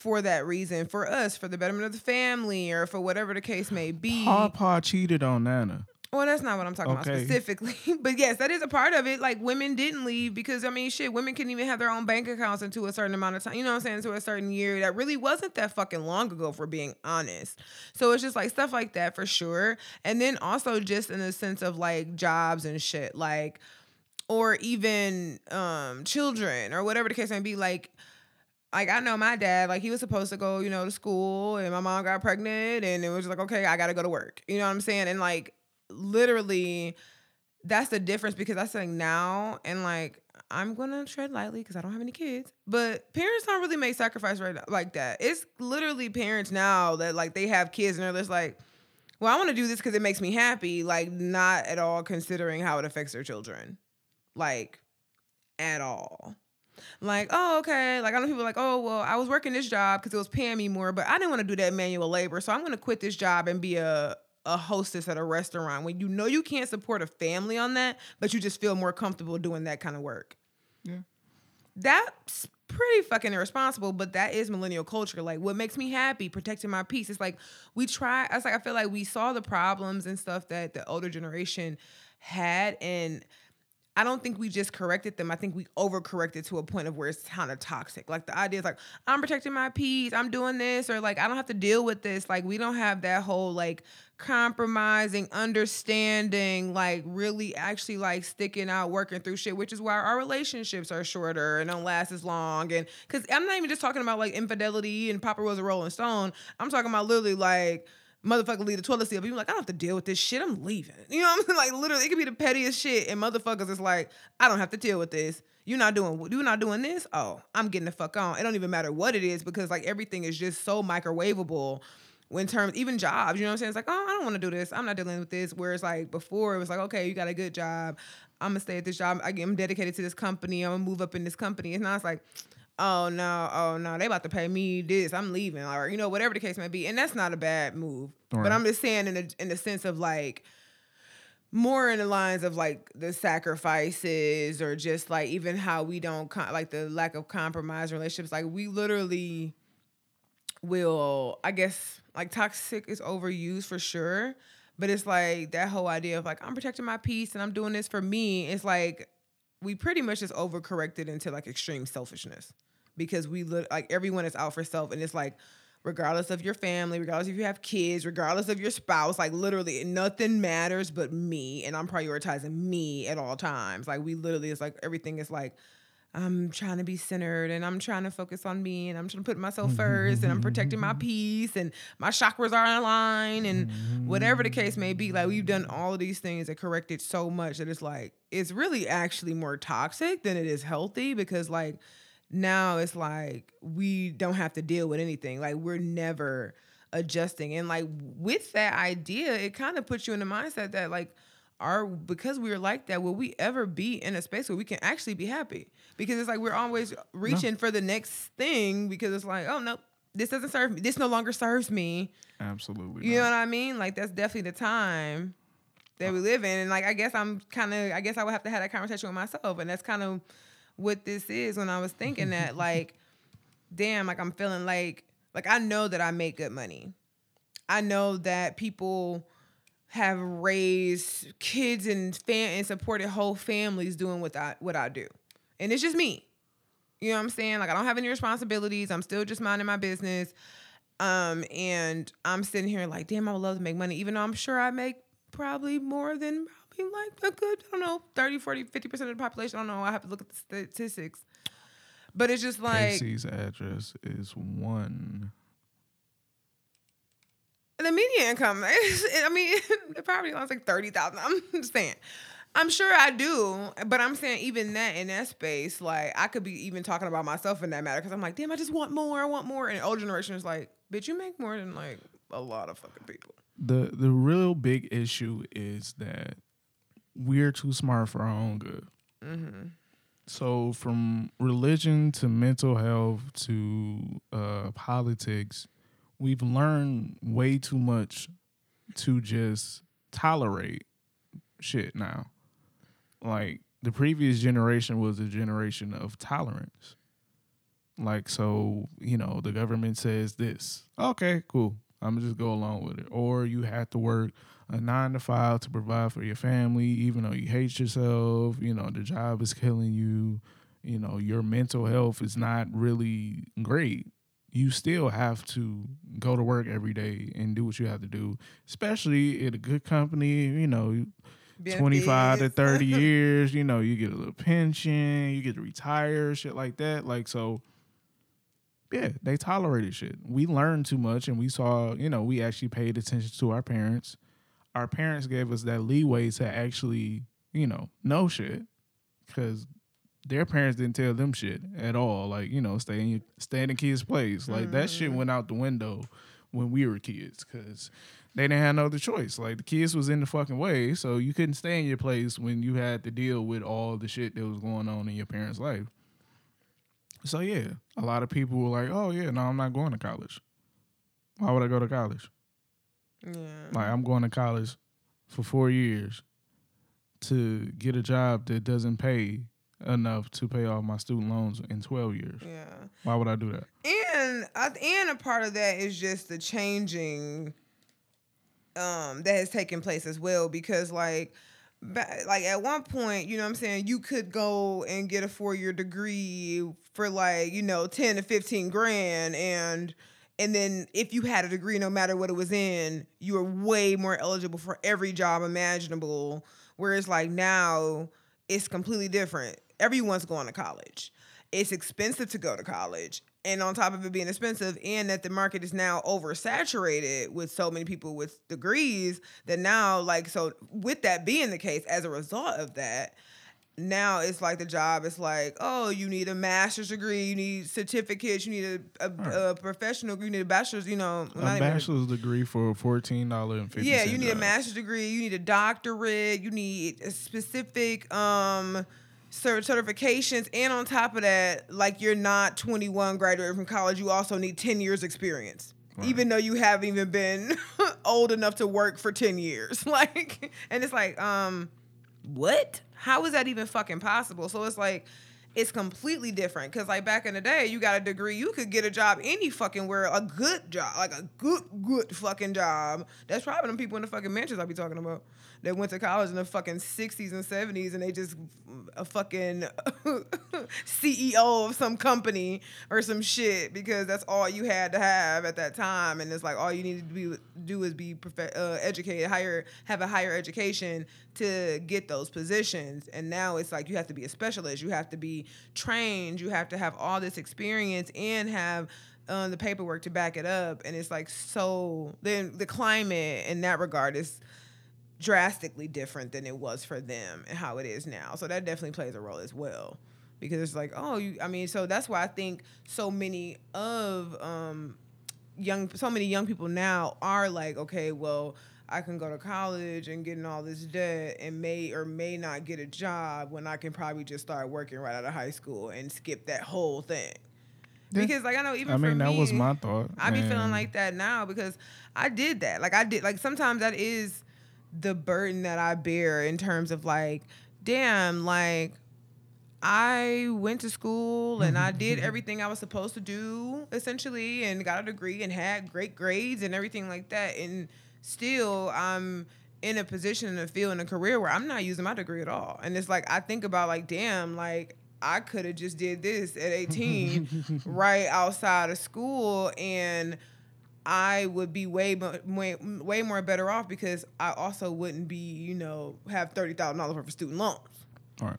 for that reason, for us, for the betterment of the family or for whatever the case may be. Papa cheated on Nana. Well, that's not what I'm talking about specifically. But yes, that is a part of it. Like, women didn't leave because, women couldn't even have their own bank accounts until a certain amount of time. You know what I'm saying? Until a certain year. That really wasn't that fucking long ago, if we're being honest. So it's just, like, stuff like that for sure. And then also just in the sense of, like, jobs and shit. Like, or even children or whatever the case may be. Like, I know my dad, like, he was supposed to go, to school. And my mom got pregnant. And it was just like, okay, I got to go to work. You know what I'm saying? And, like, literally, that's the difference, because I say now, and, like, I'm gonna tread lightly because I don't have any kids, but parents don't really make sacrifice right now, like that. It's literally parents now that, like, they have kids and they're just like, well, I want to do this because it makes me happy, like, not at all considering how it affects their children, like, at all. Like, oh, okay. Like, I know people are like, oh, well, I was working this job because it was paying me more, but I didn't want to do that manual labor, so I'm gonna quit this job and be a hostess at a restaurant, when you can't support a family on that, but you just feel more comfortable doing that kind of work. Yeah. That's pretty fucking irresponsible, but that is millennial culture. Like, what makes me happy? Protecting my peace. It's like, I feel like we saw the problems and stuff that the older generation had, and I don't think we just corrected them. I think we overcorrected to a point of where it's kind of toxic. Like, the idea is like, I'm protecting my peace, I'm doing this, or like, I don't have to deal with this. Like, we don't have that whole, like, compromising, understanding, like, really actually, like, sticking out, working through shit, which is why our relationships are shorter and don't last as long. And because I'm not even just talking about, like, infidelity and Papa was a Rolling Stone. I'm talking about literally, like, motherfucker leave the toilet seat up. You're like, I don't have to deal with this shit, I'm leaving. You know what I'm saying? Like, literally, it could be the pettiest shit, and motherfuckers is like, I don't have to deal with this. You're not doing this? Oh, I'm getting the fuck on. It don't even matter what it is, because, like, everything is just so microwavable in terms, even jobs. You know what I'm saying? It's like, oh, I don't want to do this, I'm not dealing with this. Whereas, like, before, it was like, okay, you got a good job, I'm gonna stay at this job, I'm dedicated to this company, I'm gonna move up in this company. And now it's like, oh no, they about to pay me this, I'm leaving, or, whatever the case may be. And that's not a bad move. Right. But I'm just saying in the sense of, like, more in the lines of, like, the sacrifices, or just, like, even how we don't, like, the lack of compromise in relationships. Like, we literally will, I guess, like, toxic is overused for sure. But it's, like, that whole idea of, like, I'm protecting my peace and I'm doing this for me. It's, like, we pretty much just overcorrected into, like, extreme selfishness. Because we look like everyone is out for self, and it's like, regardless of your family, regardless if you have kids, regardless of your spouse, like, literally nothing matters but me, and I'm prioritizing me at all times. Like, we literally, it's like everything is like, I'm trying to be centered and I'm trying to focus on me and I'm trying to put myself first and I'm protecting my peace and my chakras are in line and whatever the case may be. Like, we've done all of these things that corrected so much that it's like, it's really actually more toxic than it is healthy, because, like, now it's like we don't have to deal with anything. Like, we're never adjusting. And like with that idea, it kind of puts you in the mindset that like, because we're like that, will we ever be in a space where we can actually be happy? Because it's like we're always reaching for the next thing, because it's like, oh, no, this doesn't serve me. This no longer serves me. Absolutely. You know what I mean? Like, that's definitely the time that we live in. And like, I guess I would have to have that conversation with myself. And that's kind of what this is when I was thinking that, like, damn, like I'm feeling like I know that I make good money. I know that people have raised kids and supported whole families doing what I do. And it's just me. You know what I'm saying? Like, I don't have any responsibilities. I'm still just minding my business. And I'm sitting here like, damn, I would love to make money, even though I'm sure I make probably more than probably like a good, I don't know, 30, 40, 50% of the population. I don't know. I have to look at the statistics. But it's just like... Casey's address is 1... The median income, it probably was like $30,000. I'm just saying. I'm sure I do, but I'm saying even that in that space, like I could be even talking about myself in that matter, because I'm like, damn, I just want more. I want more. And the old generation is like, bitch, you make more than like a lot of fucking people. The real big issue is that we're too smart for our own good. Mm-hmm. So from religion to mental health to politics, we've learned way too much to just tolerate shit now. Like, the previous generation was a generation of tolerance. Like, so, you know, the government says this. Okay, cool. I'm going to just go along with it. Or you have to work a 9-to-5 to provide for your family, even though you hate yourself. You know, the job is killing you. You know, your mental health is not really great. You still have to go to work every day and do what you have to do, especially in a good company, you know, benefits. 25 to 30 years, you know, you get a little pension, you get to retire, shit like that. Like, so, yeah, they tolerated shit. We learned too much, and we saw, you know, we actually paid attention to our parents. Our parents gave us that leeway to actually, you know shit, because their parents didn't tell them shit at all. Like, you know, stay in the kids' place. Like, mm-hmm. That shit went out the window when we were kids, because they didn't have no other choice. Like, the kids was in the fucking way, so you couldn't stay in your place when you had to deal with all the shit that was going on in your parents' life. So, yeah, a lot of people were like, oh, yeah, no, I'm not going to college. Why would I go to college? Yeah. Like, I'm going to college for 4 years to get a job that doesn't pay enough to pay off my student loans in 12 years. Yeah. Why would I do that? And a part of that is just the changing that has taken place as well, because like at one point, you know what I'm saying, you could go and get a 4-year degree for like, you know, 10 to 15 grand, and then if you had a degree, no matter what it was in, you were way more eligible for every job imaginable, whereas like now it's completely different. Everyone's going to college. It's expensive to go to college. And on top of it being expensive, and that the market is now oversaturated with so many people with degrees, that now, like, so with that being the case, as a result of that, now it's like the job is like, oh, you need a master's degree, you need certificates, you need a professional, you need a bachelor's, you know. Degree for $14.50. Yeah, you need a master's degree, you need a doctorate, you need a specific certifications, and on top of that, like, you're not 21 graduating from college, you also need 10 years experience. Right. Even though you haven't even been old enough to work for 10 years. Like, and it's like, what? How is that even fucking possible? So it's like, it's completely different. Because like back in the day, you got a degree, you could get a job any fucking where, a good job, like a good fucking job. That's probably them people in the fucking mansions I be talking about that went to college in the fucking 60s and 70s, and they just a fucking CEO of some company or some shit, because that's all you had to have at that time. And it's like, all you need to do is be educated, have a higher education to get those positions. And now it's like, you have to be a specialist, you have to be trained, you have to have all this experience and have the paperwork to back it up. And it's like, so then the climate in that regard is drastically different than it was for them and how it is now. So that definitely plays a role as well. because it's like, oh, you, I mean, so that's why I think so many of young people now are like, okay, well, I can go to college and get in all this debt and may or may not get a job when I can probably just start working right out of high school and skip that whole thing. Because, like, I know even for me... I mean, that was my thought. I be feeling like that now because I did that. Like, I did... Like, sometimes that is the burden that I bear in terms of, like, damn, like, I went to school and I did everything I was supposed to do, essentially, and got a degree and had great grades and everything like that. And still, I'm in a position, in a field, in a career where I'm not using my degree at all. And it's like, I think about, like, damn, like... I could have just did this at 18 right outside of school, and I would be way more better off because I also wouldn't be, you know, have $30,000 worth of student loans. All right.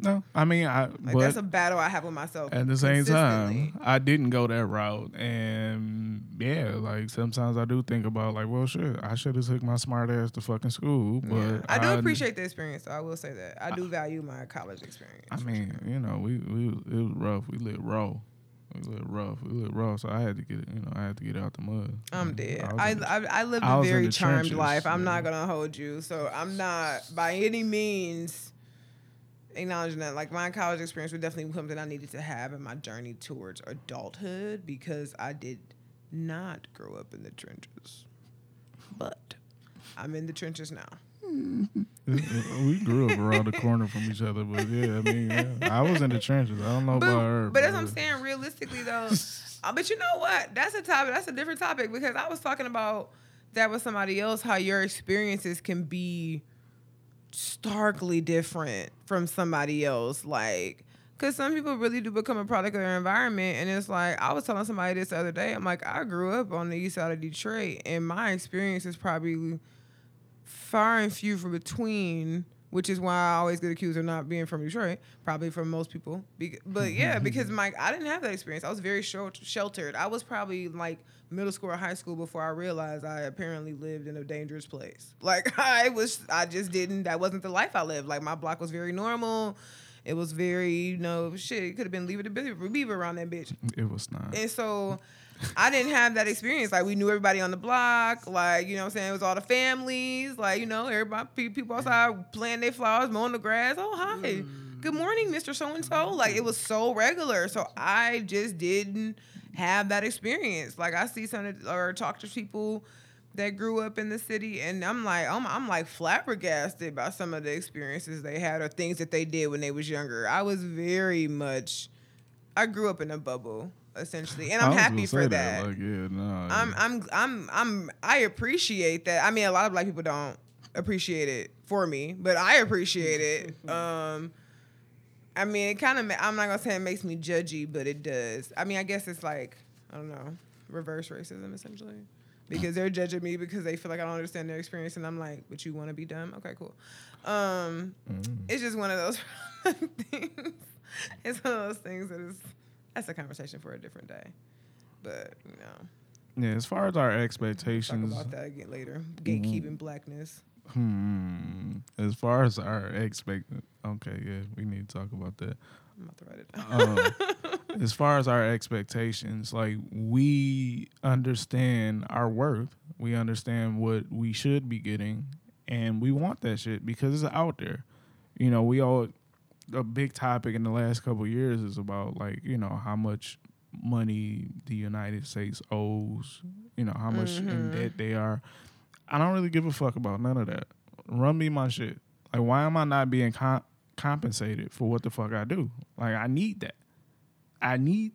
No, I mean, that's a battle I have with myself. At the same time, I didn't go that route, and yeah, like sometimes I do think about like, well, shit, I should have took my smart ass to fucking school. But yeah. I do appreciate the experience, though. I will say that I do value my college experience. I mean, sure. You know, it was rough. We lived raw. So I had to get, you know, out the mud. I'm dead. I lived a very charmed life. I'm not gonna hold you, so I'm not by any means acknowledging that, like, my college experience was definitely something I needed to have in my journey towards adulthood because I did not grow up in the trenches, but I'm in the trenches now. We grew up around the corner from each other, but yeah, I mean, I was in the trenches. I don't know about her. But as I'm saying, realistically though, but you know what? That's a topic. That's a different topic because I was talking about that with somebody else. How your experiences can be starkly different from somebody else, like, because some people really do become a product of their environment. And it's like, I was telling somebody this the other day, I'm like, I grew up on the east side of Detroit, and my experience is probably far and few from between, which is why I always get accused of not being from Detroit, probably from most people. But yeah, because Mike, I didn't have that experience. I was very sheltered. I was probably like middle school or high school before I realized I apparently lived in a dangerous place. Like I just didn't, that wasn't the life I lived. Like my block was very normal. It was very, you know, shit, it could have been Leave It to Beaver around that bitch. It was not. And so I didn't have that experience. Like, we knew everybody on the block. Like, you know what I'm saying? It was all the families. Like, you know, everybody, people outside planting their flowers, mowing the grass. Oh, hi. Good morning, Mr. So-and-so. Like, it was so regular. So I just didn't have that experience. Like, I see something or talk to people that grew up in the city, and I'm like flabbergasted by some of the experiences they had or things that they did when they was younger. I grew up in a bubble, essentially, and I'm happy for that. Like, yeah, no, I appreciate that. I mean, a lot of black people don't appreciate it for me, but I appreciate it. I mean, it kind of, I'm not gonna say it makes me judgy, but it does. I mean, I guess it's like, I don't know, reverse racism, essentially. Because they're judging me because they feel like I don't understand their experience. And I'm like, but you want to be dumb? Okay, cool. It's just one of those things. It's one of those things that's a conversation for a different day. But, you know. Yeah, as far as our expectations. Talk about that again later. Gatekeeping blackness. As far as our okay, yeah, we need to talk about that. I'm about to write it down. As far as our expectations, like, we understand our worth. We understand what we should be getting, and we want that shit because it's out there. You know, a big topic in the last couple of years is about, like, you know, how much money the United States owes, you know, how much in debt they are. I don't really give a fuck about none of that. Run me my shit. Like, why am I not being compensated for what the fuck I do? Like, I need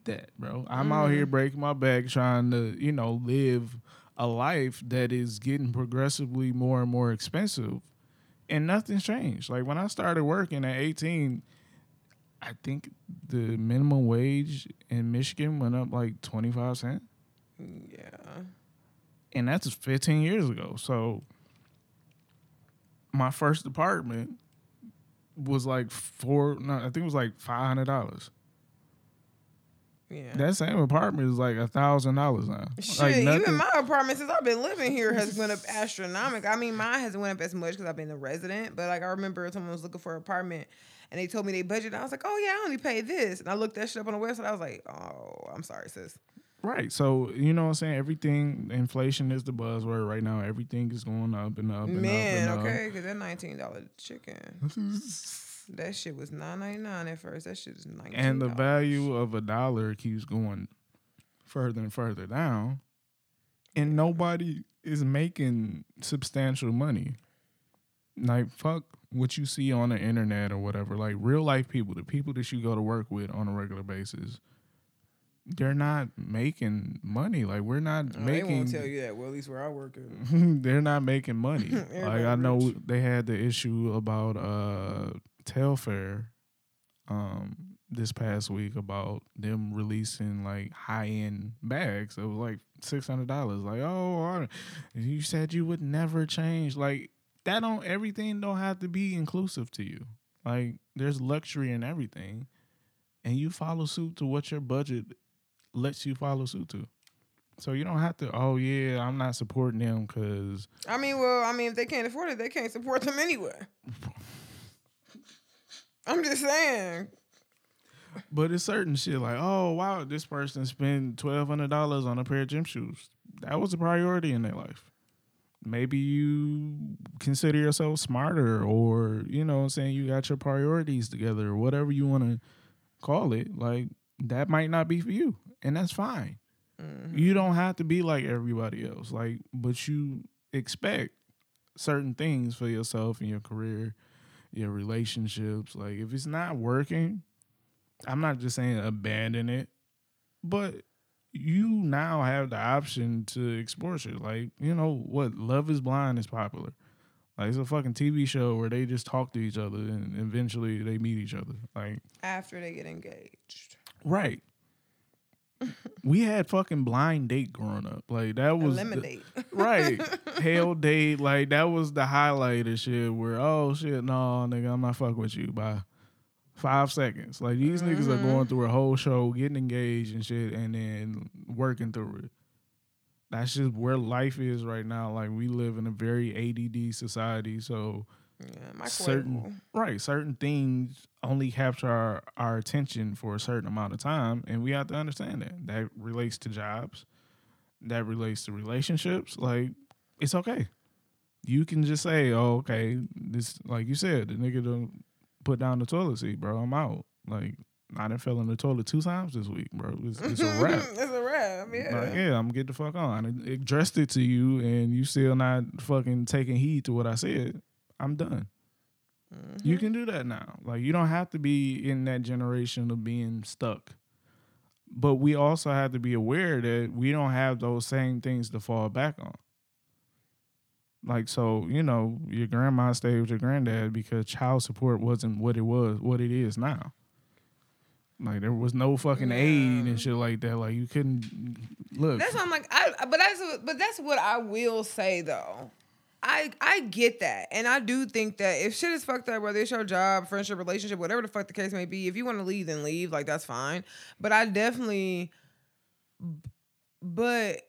that, bro. I'm out here breaking my back trying to, you know, live a life that is getting progressively more and more expensive, and nothing's changed. Like, when I started working at 18, I think the minimum wage in Michigan went up like 25 cents. Yeah. And that's 15 years ago. So my first apartment was like $500. Yeah. That same apartment is like $1,000 now. Shit, like even my apartment since I've been living here has went up astronomical. I mean, mine hasn't went up as much because I've been a resident, but like I remember someone was looking for an apartment and they told me they budgeted. I was like, oh yeah, I only paid this. And I looked that shit up on the website. I was like, oh, I'm sorry, sis. Right. So, you know what I'm saying? Everything, inflation is the buzzword right now. Everything is going up and up and up. Man, okay, because that $19 chicken. That shit was $9.99 at first. That shit is $19. And the value of a dollar keeps going further and further down. And nobody is making substantial money. Like, fuck what you see on the internet or whatever. Like, real life people, the people that you go to work with on a regular basis, they're not making money. Like, we're not making... They won't tell you that. Well, at least where I work at. They're not making money. Like, I know they had the issue about Telfair this past week about them releasing, like, high-end bags. It was, like, $600. Like, oh, you said you would never change. Like, that don't... Everything don't have to be inclusive to you. Like, there's luxury in everything. And you follow suit to what your budget lets you follow suit to. So you don't have to, oh, yeah, I'm not supporting them because... I mean, if they can't afford it, they can't support them anyway. I'm just saying. But it's certain shit like, oh, wow, this person spent $1,200 on a pair of gym shoes. That was a priority in their life. Maybe you consider yourself smarter or, you know what I'm saying, you got your priorities together or whatever you want to call it. Like, that might not be for you. And that's fine. Mm-hmm. You don't have to be like everybody else. Like, but you expect certain things for yourself and your career, your relationships. Like, if it's not working, I'm not just saying abandon it, but you now have the option to explore shit. Like, you know what? Love is Blind is popular. Like, it's a fucking TV show where they just talk to each other and eventually they meet each other. Like, after they get engaged. Right. We had fucking Blind Date growing up. Like, that was... Eliminate. Right. Hell Date. Like, that was the highlight of shit where, oh, shit, no, nigga, I'm not fucking with you by 5 seconds. Like, these niggas are going through a whole show, getting engaged and shit, and then working through it. That's just where life is right now. Like, we live in a very ADD society, so yeah, certain things only capture our attention for a certain amount of time, and we have to understand that. That relates to jobs. That relates to relationships. Like, it's okay. You can just say, oh, okay, this, like you said, the nigga done put down the toilet seat, bro. I'm out. Like, I done fell in the toilet 2 times this week, bro. It's a wrap. Yeah. Like, yeah, I'm getting the fuck on. I addressed it to you, and you still not fucking taking heed to what I said. I'm done. Mm-hmm. You can do that now. Like, you don't have to be in that generation of being stuck. But we also have to be aware that we don't have those same things to fall back on. Like, so, you know, your grandma stayed with your granddad because child support wasn't what it is now. Like, there was no fucking aid and shit like that. Like, you couldn't look. That's what I'm like. But that's what I will say though. I get that, and I do think that if shit is fucked up, whether it's your job, friendship, relationship, whatever the fuck the case may be, if you want to leave, then leave. Like, that's fine. But I definitely, what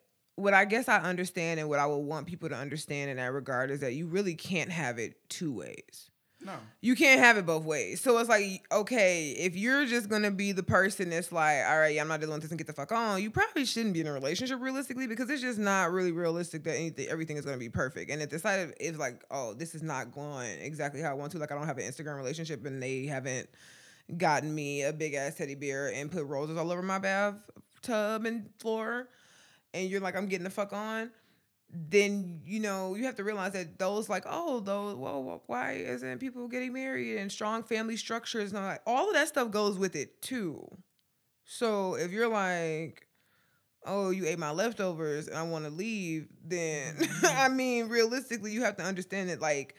I guess I understand and what I would want people to understand in that regard is that you really can't have it two ways. No. You can't have it both ways. So it's like, okay, if you're just going to be the person that's like, all right, yeah, I'm not dealing with this and get the fuck on, you probably shouldn't be in a relationship realistically because it's just not really realistic that everything is going to be perfect. And at the side of it's like, oh, this is not going exactly how I want to. Like, I don't have an Instagram relationship and they haven't gotten me a big-ass teddy bear and put roses all over my bathtub and floor. And you're like, I'm getting the fuck on. Then, you know, you have to realize that why isn't people getting married and strong family structures and all of that stuff goes with it too. So if you're like, oh, you ate my leftovers and I want to leave, then I mean, realistically, you have to understand that like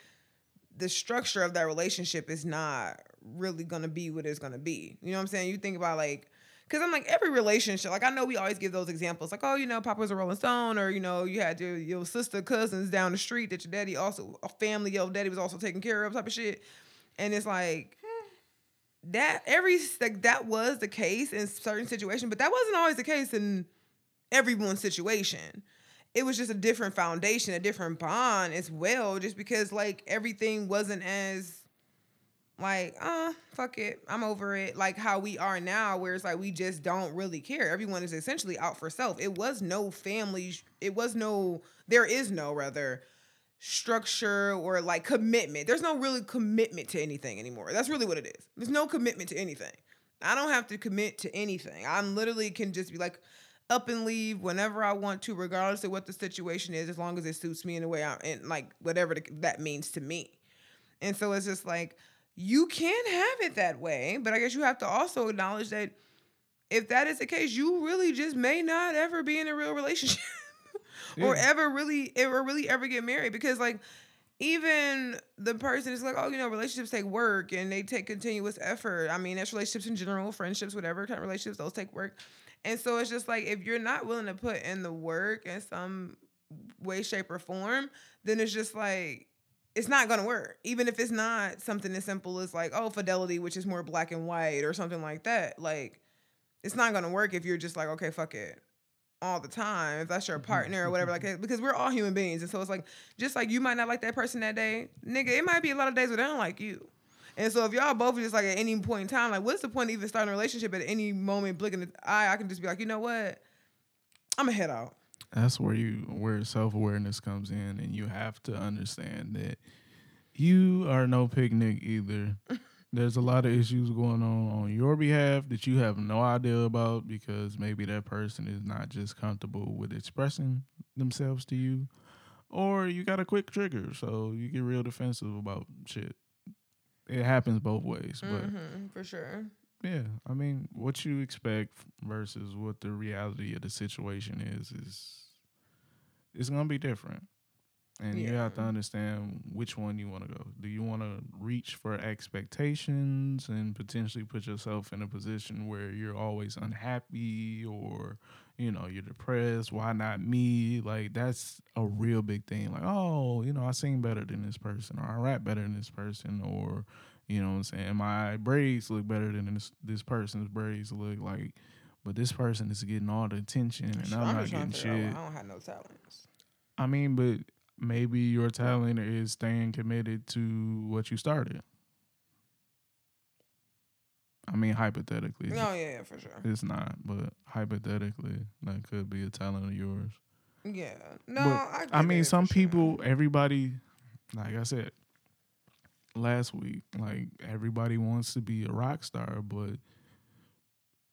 the structure of that relationship is not really going to be what it's going to be. You know what I'm saying? You think about like, because I'm like, every relationship, like, I know we always give those examples. Like, oh, you know, Papa was a Rolling Stone, or, you know, you had your sister, cousins down the street that your daddy also, a family, your daddy was also taking care of, type of shit. And it's like, that was the case in certain situations, but that wasn't always the case in everyone's situation. It was just a different foundation, a different bond as well, just because, like, everything wasn't as like, fuck it, I'm over it. Like how we are now, where it's like we just don't really care. Everyone is essentially out for self. It was no family. There is no structure or like commitment. There's no really commitment to anything anymore. That's really what it is. There's no commitment to anything. I don't have to commit to anything. I literally can just be like up and leave whenever I want to, regardless of what the situation is, as long as it suits me in a way and like whatever that means to me. And so it's just like, you can have it that way, but I guess you have to also acknowledge that if that is the case, you really just may not ever be in a real relationship or ever get married. Because like, even the person is like, oh, you know, relationships take work and they take continuous effort. I mean, that's relationships in general, friendships, whatever kind of relationships, those take work. And so it's just like, if you're not willing to put in the work in some way, shape, or form, then it's just like, it's not going to work. Even if it's not something as simple as like, oh, fidelity, which is more black and white or something like that. Like, it's not going to work if you're just like, okay, fuck it, all the time, if that's your partner or whatever, like that, because we're all human beings. And so it's like, just like you might not like that person that day, nigga, it might be a lot of days where they don't like you. And so if y'all both are just like at any point in time, like what's the point of even starting a relationship at any moment, blinking the eye? I can just be like, you know what, I'm gonna head out. That's where self-awareness comes in, and you have to understand that you are no picnic either. There's a lot of issues going on your behalf that you have no idea about, because maybe that person is not just comfortable with expressing themselves to you, or you got a quick trigger, so you get real defensive about shit. It happens both ways. But for sure. Yeah, I mean, what you expect versus what the reality of the situation is it's going to be different. And you have to understand which one you want to go. Do you want to reach for expectations and potentially put yourself in a position where you're always unhappy or, you know, you're depressed? Why not me? Like, that's a real big thing. Like, oh, you know, I sing better than this person, or I rap better than this person, or, you know what I'm saying, my braids look better than this person's braids look like. But this person is getting all the attention, and I'm not getting shit. I don't have no talents. I mean, but maybe your talent is staying committed to what you started. I mean, hypothetically. No, yeah, for sure. It's not, but hypothetically, that could be a talent of yours. Yeah. No, some people, everybody, like I said last week, like everybody wants to be a rock star, but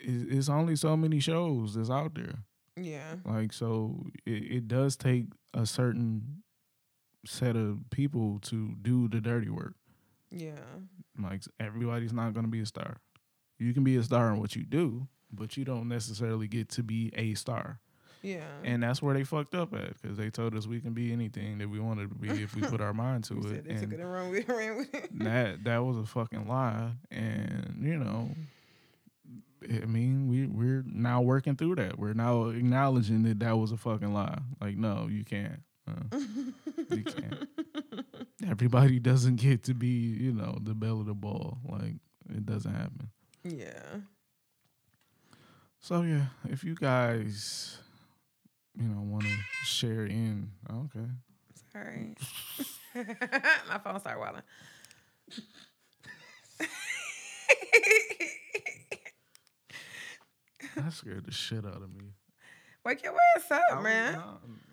it's only so many shows that's out there. Yeah. Like, so it does take a certain set of people to do the dirty work. Yeah. Like, everybody's not going to be a star. You can be a star in what you do, but you don't necessarily get to be a star. Yeah. And that's where they fucked up at, because they told us we can be anything that we wanted to be if we put our mind to it. They took it and ran with it. That was a fucking lie. And, you know, I mean, we're now working through that. We're now acknowledging that that was a fucking lie. Like, no, you can't. You can't. Everybody doesn't get to be, you know, the belle of the ball. Like, it doesn't happen. Yeah. So, yeah, if you guys, you know, want to share in. Okay. Sorry. My phone started wilding. That scared the shit out of me. Wake your ass up, man.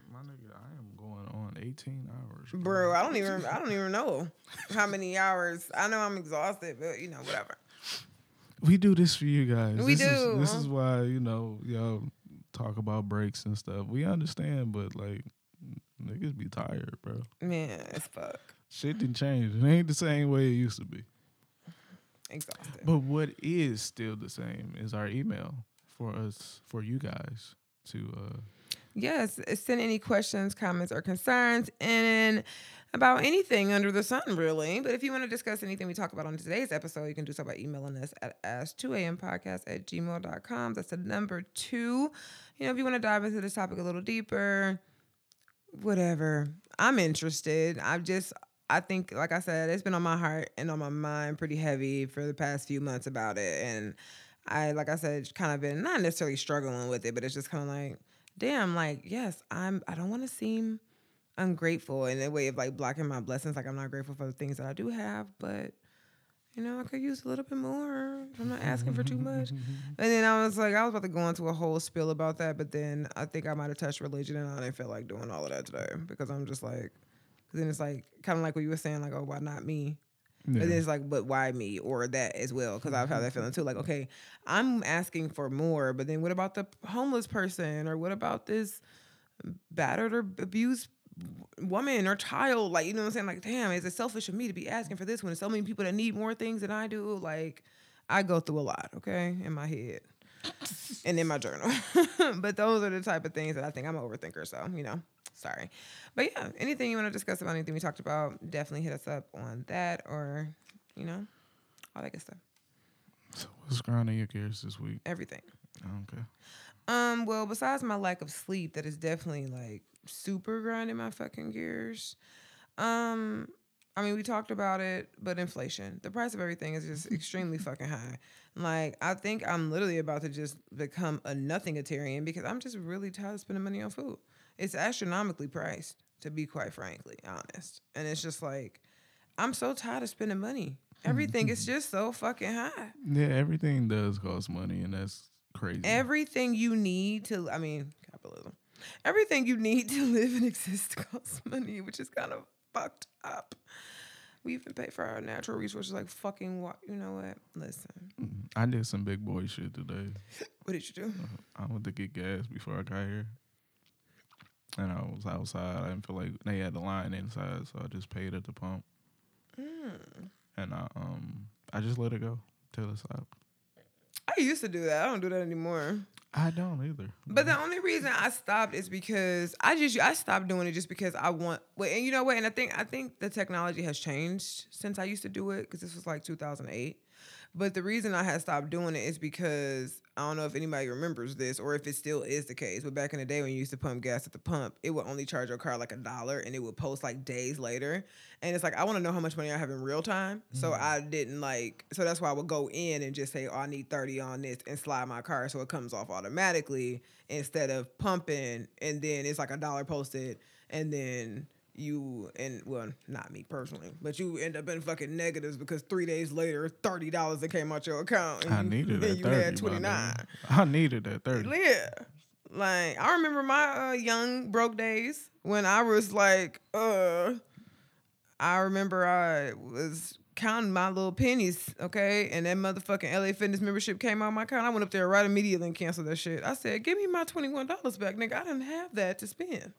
My nigga, I am going on 18 hours. Bro, I don't even know how many hours. I know I'm exhausted, but, you know, whatever. We do this for you guys. This is why, you know, y'all talk about breaks and stuff. We understand, but, like, niggas be tired, bro. Man, it's fuck. Shit didn't change. It ain't the same way it used to be. Exhausted. But what is still the same is our email. For you guys to... Yes, send any questions, comments, or concerns in about anything under the sun, really. But if you want to discuss anything we talk about on today's episode, you can do so by emailing us at ask2ampodcast@gmail.com. That's the number 2. You know, if you want to dive into this topic a little deeper, whatever. I'm interested. I think, like I said, it's been on my heart and on my mind pretty heavy for the past few months about it. And... like I said, kind of been not necessarily struggling with it, but it's just kind of like, damn, like, yes, I don't want to seem ungrateful in a way of like blocking my blessings. Like, I'm not grateful for the things that I do have, but you know, I could use a little bit more. I'm not asking for too much. And then I was like, I was about to go into a whole spiel about that, but then I think I might have touched religion, and I didn't feel like doing all of that today because I'm just like, because then it's like kind of like what you were saying, like, oh, why not me? Yeah. And then it's like, but why me or that as well? Because I've had that feeling too. Like, okay, I'm asking for more, but then what about the homeless person, or what about this battered or abused woman or child? Like, you know what I'm saying? Like, damn, is it selfish of me to be asking for this when there's so many people that need more things than I do? Like, I go through a lot, okay, in my head and in my journal. But those are the type of things that I think I'm an overthinker. So, you know. Sorry. But yeah, anything you want to discuss about anything we talked about, definitely hit us up on that, or, you know, all that good stuff. So what's grinding your gears this week? Everything. Okay. Well, besides my lack of sleep, that is definitely like super grinding my fucking gears. I mean, we talked about it, but inflation. The price of everything is just extremely fucking high. Like, I think I'm literally about to just become a nothingitarian because I'm just really tired of spending money on food. It's astronomically priced, to be quite frankly honest. And it's just like, I'm so tired of spending money. Everything is just so fucking high. Yeah, everything does cost money, and that's crazy. Everything you need to, I mean, capitalism. Everything you need to live and exist costs money, which is kind of fucked up. We even pay for our natural resources like fucking what? You know what? Listen. I did some big boy shit today. What did you do? I went to get gas before I got here. And I was outside. I didn't feel like they had the line inside, so I just paid at the pump. And I just let it go till it stopped. I used to do that. I don't do that anymore. I don't either. But the only reason I stopped is because I stopped doing it just because I want. Wait, and you know what? And I think the technology has changed since I used to do it, because this was like 2008. But the reason I had stopped doing it is because, I don't know if anybody remembers this or if it still is the case, but back in the day when you used to pump gas at the pump, it would only charge your car like $1, and it would post like days later. And it's like, I want to know how much money I have in real time. So I didn't like, so that's why I would go in and just say, oh, I need 30 on this, and slide my car so it comes off automatically instead of pumping. And then it's like $1 posted, and then you, and well, not me personally, but you end up in fucking negatives because 3 days later, $30 that came out your account. And you had 29. I needed that 30. Yeah. Like, I remember my young broke days when I was like, I remember I was counting my little pennies, okay? And that motherfucking LA Fitness membership came out of my account. I went up there right immediately and canceled that shit. I said, give me my $21 back, nigga. I didn't have that to spend.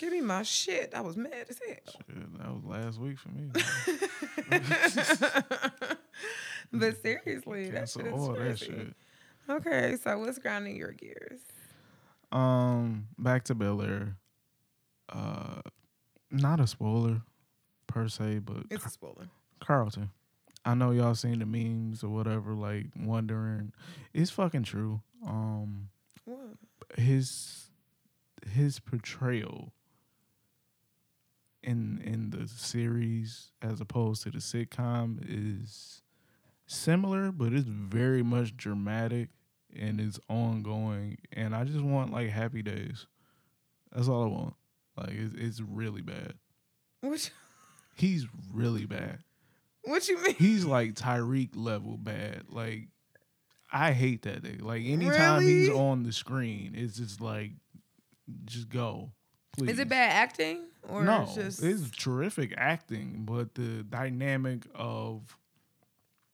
Give me my shit. I was mad as hell. Shit, that was last week for me. But seriously, that's all that shit. Okay, so what's grinding your gears? Back to Bel-Air. Not a spoiler per se, but it's a spoiler. Carlton. I know y'all seen the memes or whatever, like wondering. It's fucking true. What? His portrayal in the series as opposed to the sitcom is similar, but it's very much dramatic and it's ongoing, and I just want like happy days. That's all I want. Like, it's really bad. What? He's really bad. What you mean? He's like Tyreek level bad. Like, I hate that nigga. Like, anytime he's on the screen, it's just like, just go. Please. Is it bad acting? Or no, it's terrific acting, but the dynamic of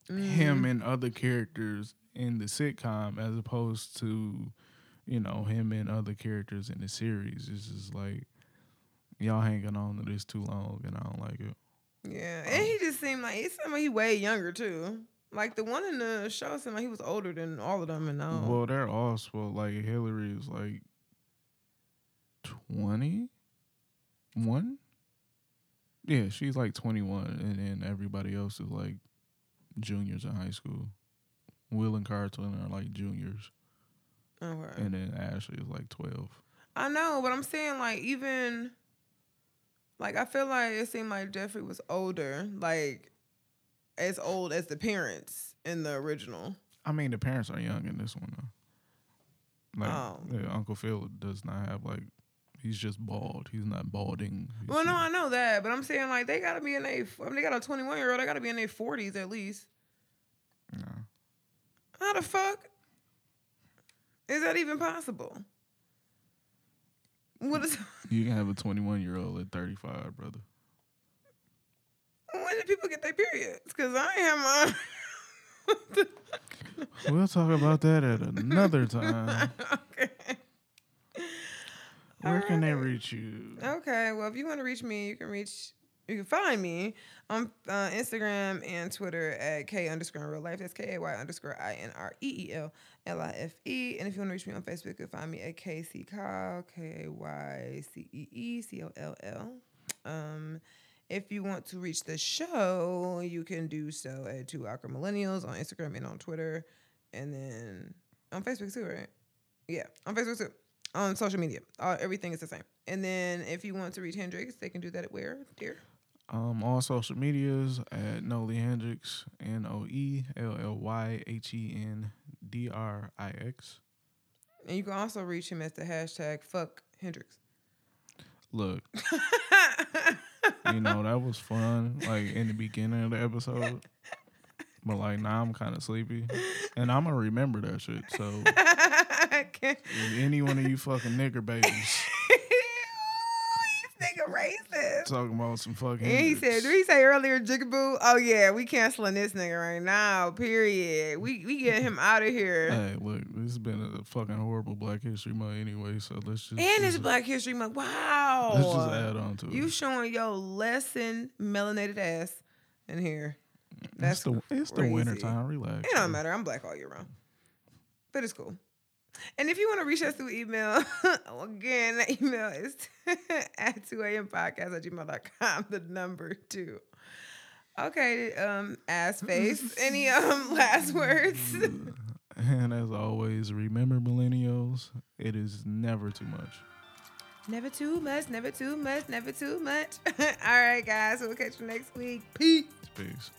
him and other characters in the sitcom as opposed to, you know, him and other characters in the series is just like, y'all hanging on to this too long, and I don't like it. Yeah, and he just seemed like, he way younger too. Like, the one in the show seemed like he was older than all of them. And all. Well, they're all spoiled. Like, Hillary is like 21? Yeah, she's like 21, and then everybody else is like juniors in high school. Will and Carlton are like juniors. Okay. And then Ashley is like 12. I know, but I'm saying, like, even, like, I feel like it seemed like Jeffrey was older, like, as old as the parents in the original. I mean, the parents are young in this one, though. Like, Uncle Phil does not have, like, He's just bald. He's not balding. He's well, no, I know that, but I'm saying like they gotta be in their. I mean, they got a 21-year-old. They gotta be in their 40s at least. No. How the fuck is that even possible? What is? You can have a 21-year-old at 35, brother. When do people get their periods? Because I ain't have mine. We'll talk about that at another time. Okay. Where can they reach you? Okay, well, if you want to reach me, you can find me on Instagram and Twitter at K_real life. That's KAY_INREELLIFE. And if you want to reach me on Facebook, you can find me at KCColl, KAYCEECOLL. If you want to reach the show, you can do so at Two Awkward Millennials on Instagram and on Twitter. And then on Facebook too, right? Yeah, on Facebook too. On social media. Everything is the same. And then if you want to reach Hendrix, they can do that at where, dear? All social medias at Nolly Hendrix, NOELLYHENDRIX. And you can also reach him at the hashtag Fuck Hendrix. Look. You know, that was fun, like, in the beginning of the episode. But, like, now I'm kind of sleepy. And I'm going to remember that shit. So, if any one of you fucking nigger babies. Nigga racist. Talking about some fucking. And he said, did he say earlier, Jigaboo? Oh, yeah, we canceling this nigga right now, period. We get him out of here. Hey, look, this has been a fucking horrible Black History Month anyway, so let's just. And it's Black History Month. Wow. Let's just add on to it. You showing your lesson melanated ass in here. That's it's the winter time. Relax. It don't matter. I'm black all year round. But it's cool. And if you want to reach us through email, again, that email is at 2ampodcast@gmail.com, the number 2. Okay, ass face. Any last words? And as always, remember, millennials, it is never too much. Never too much, never too much, never too much. All right, guys, we'll catch you next week. Peace. Peace.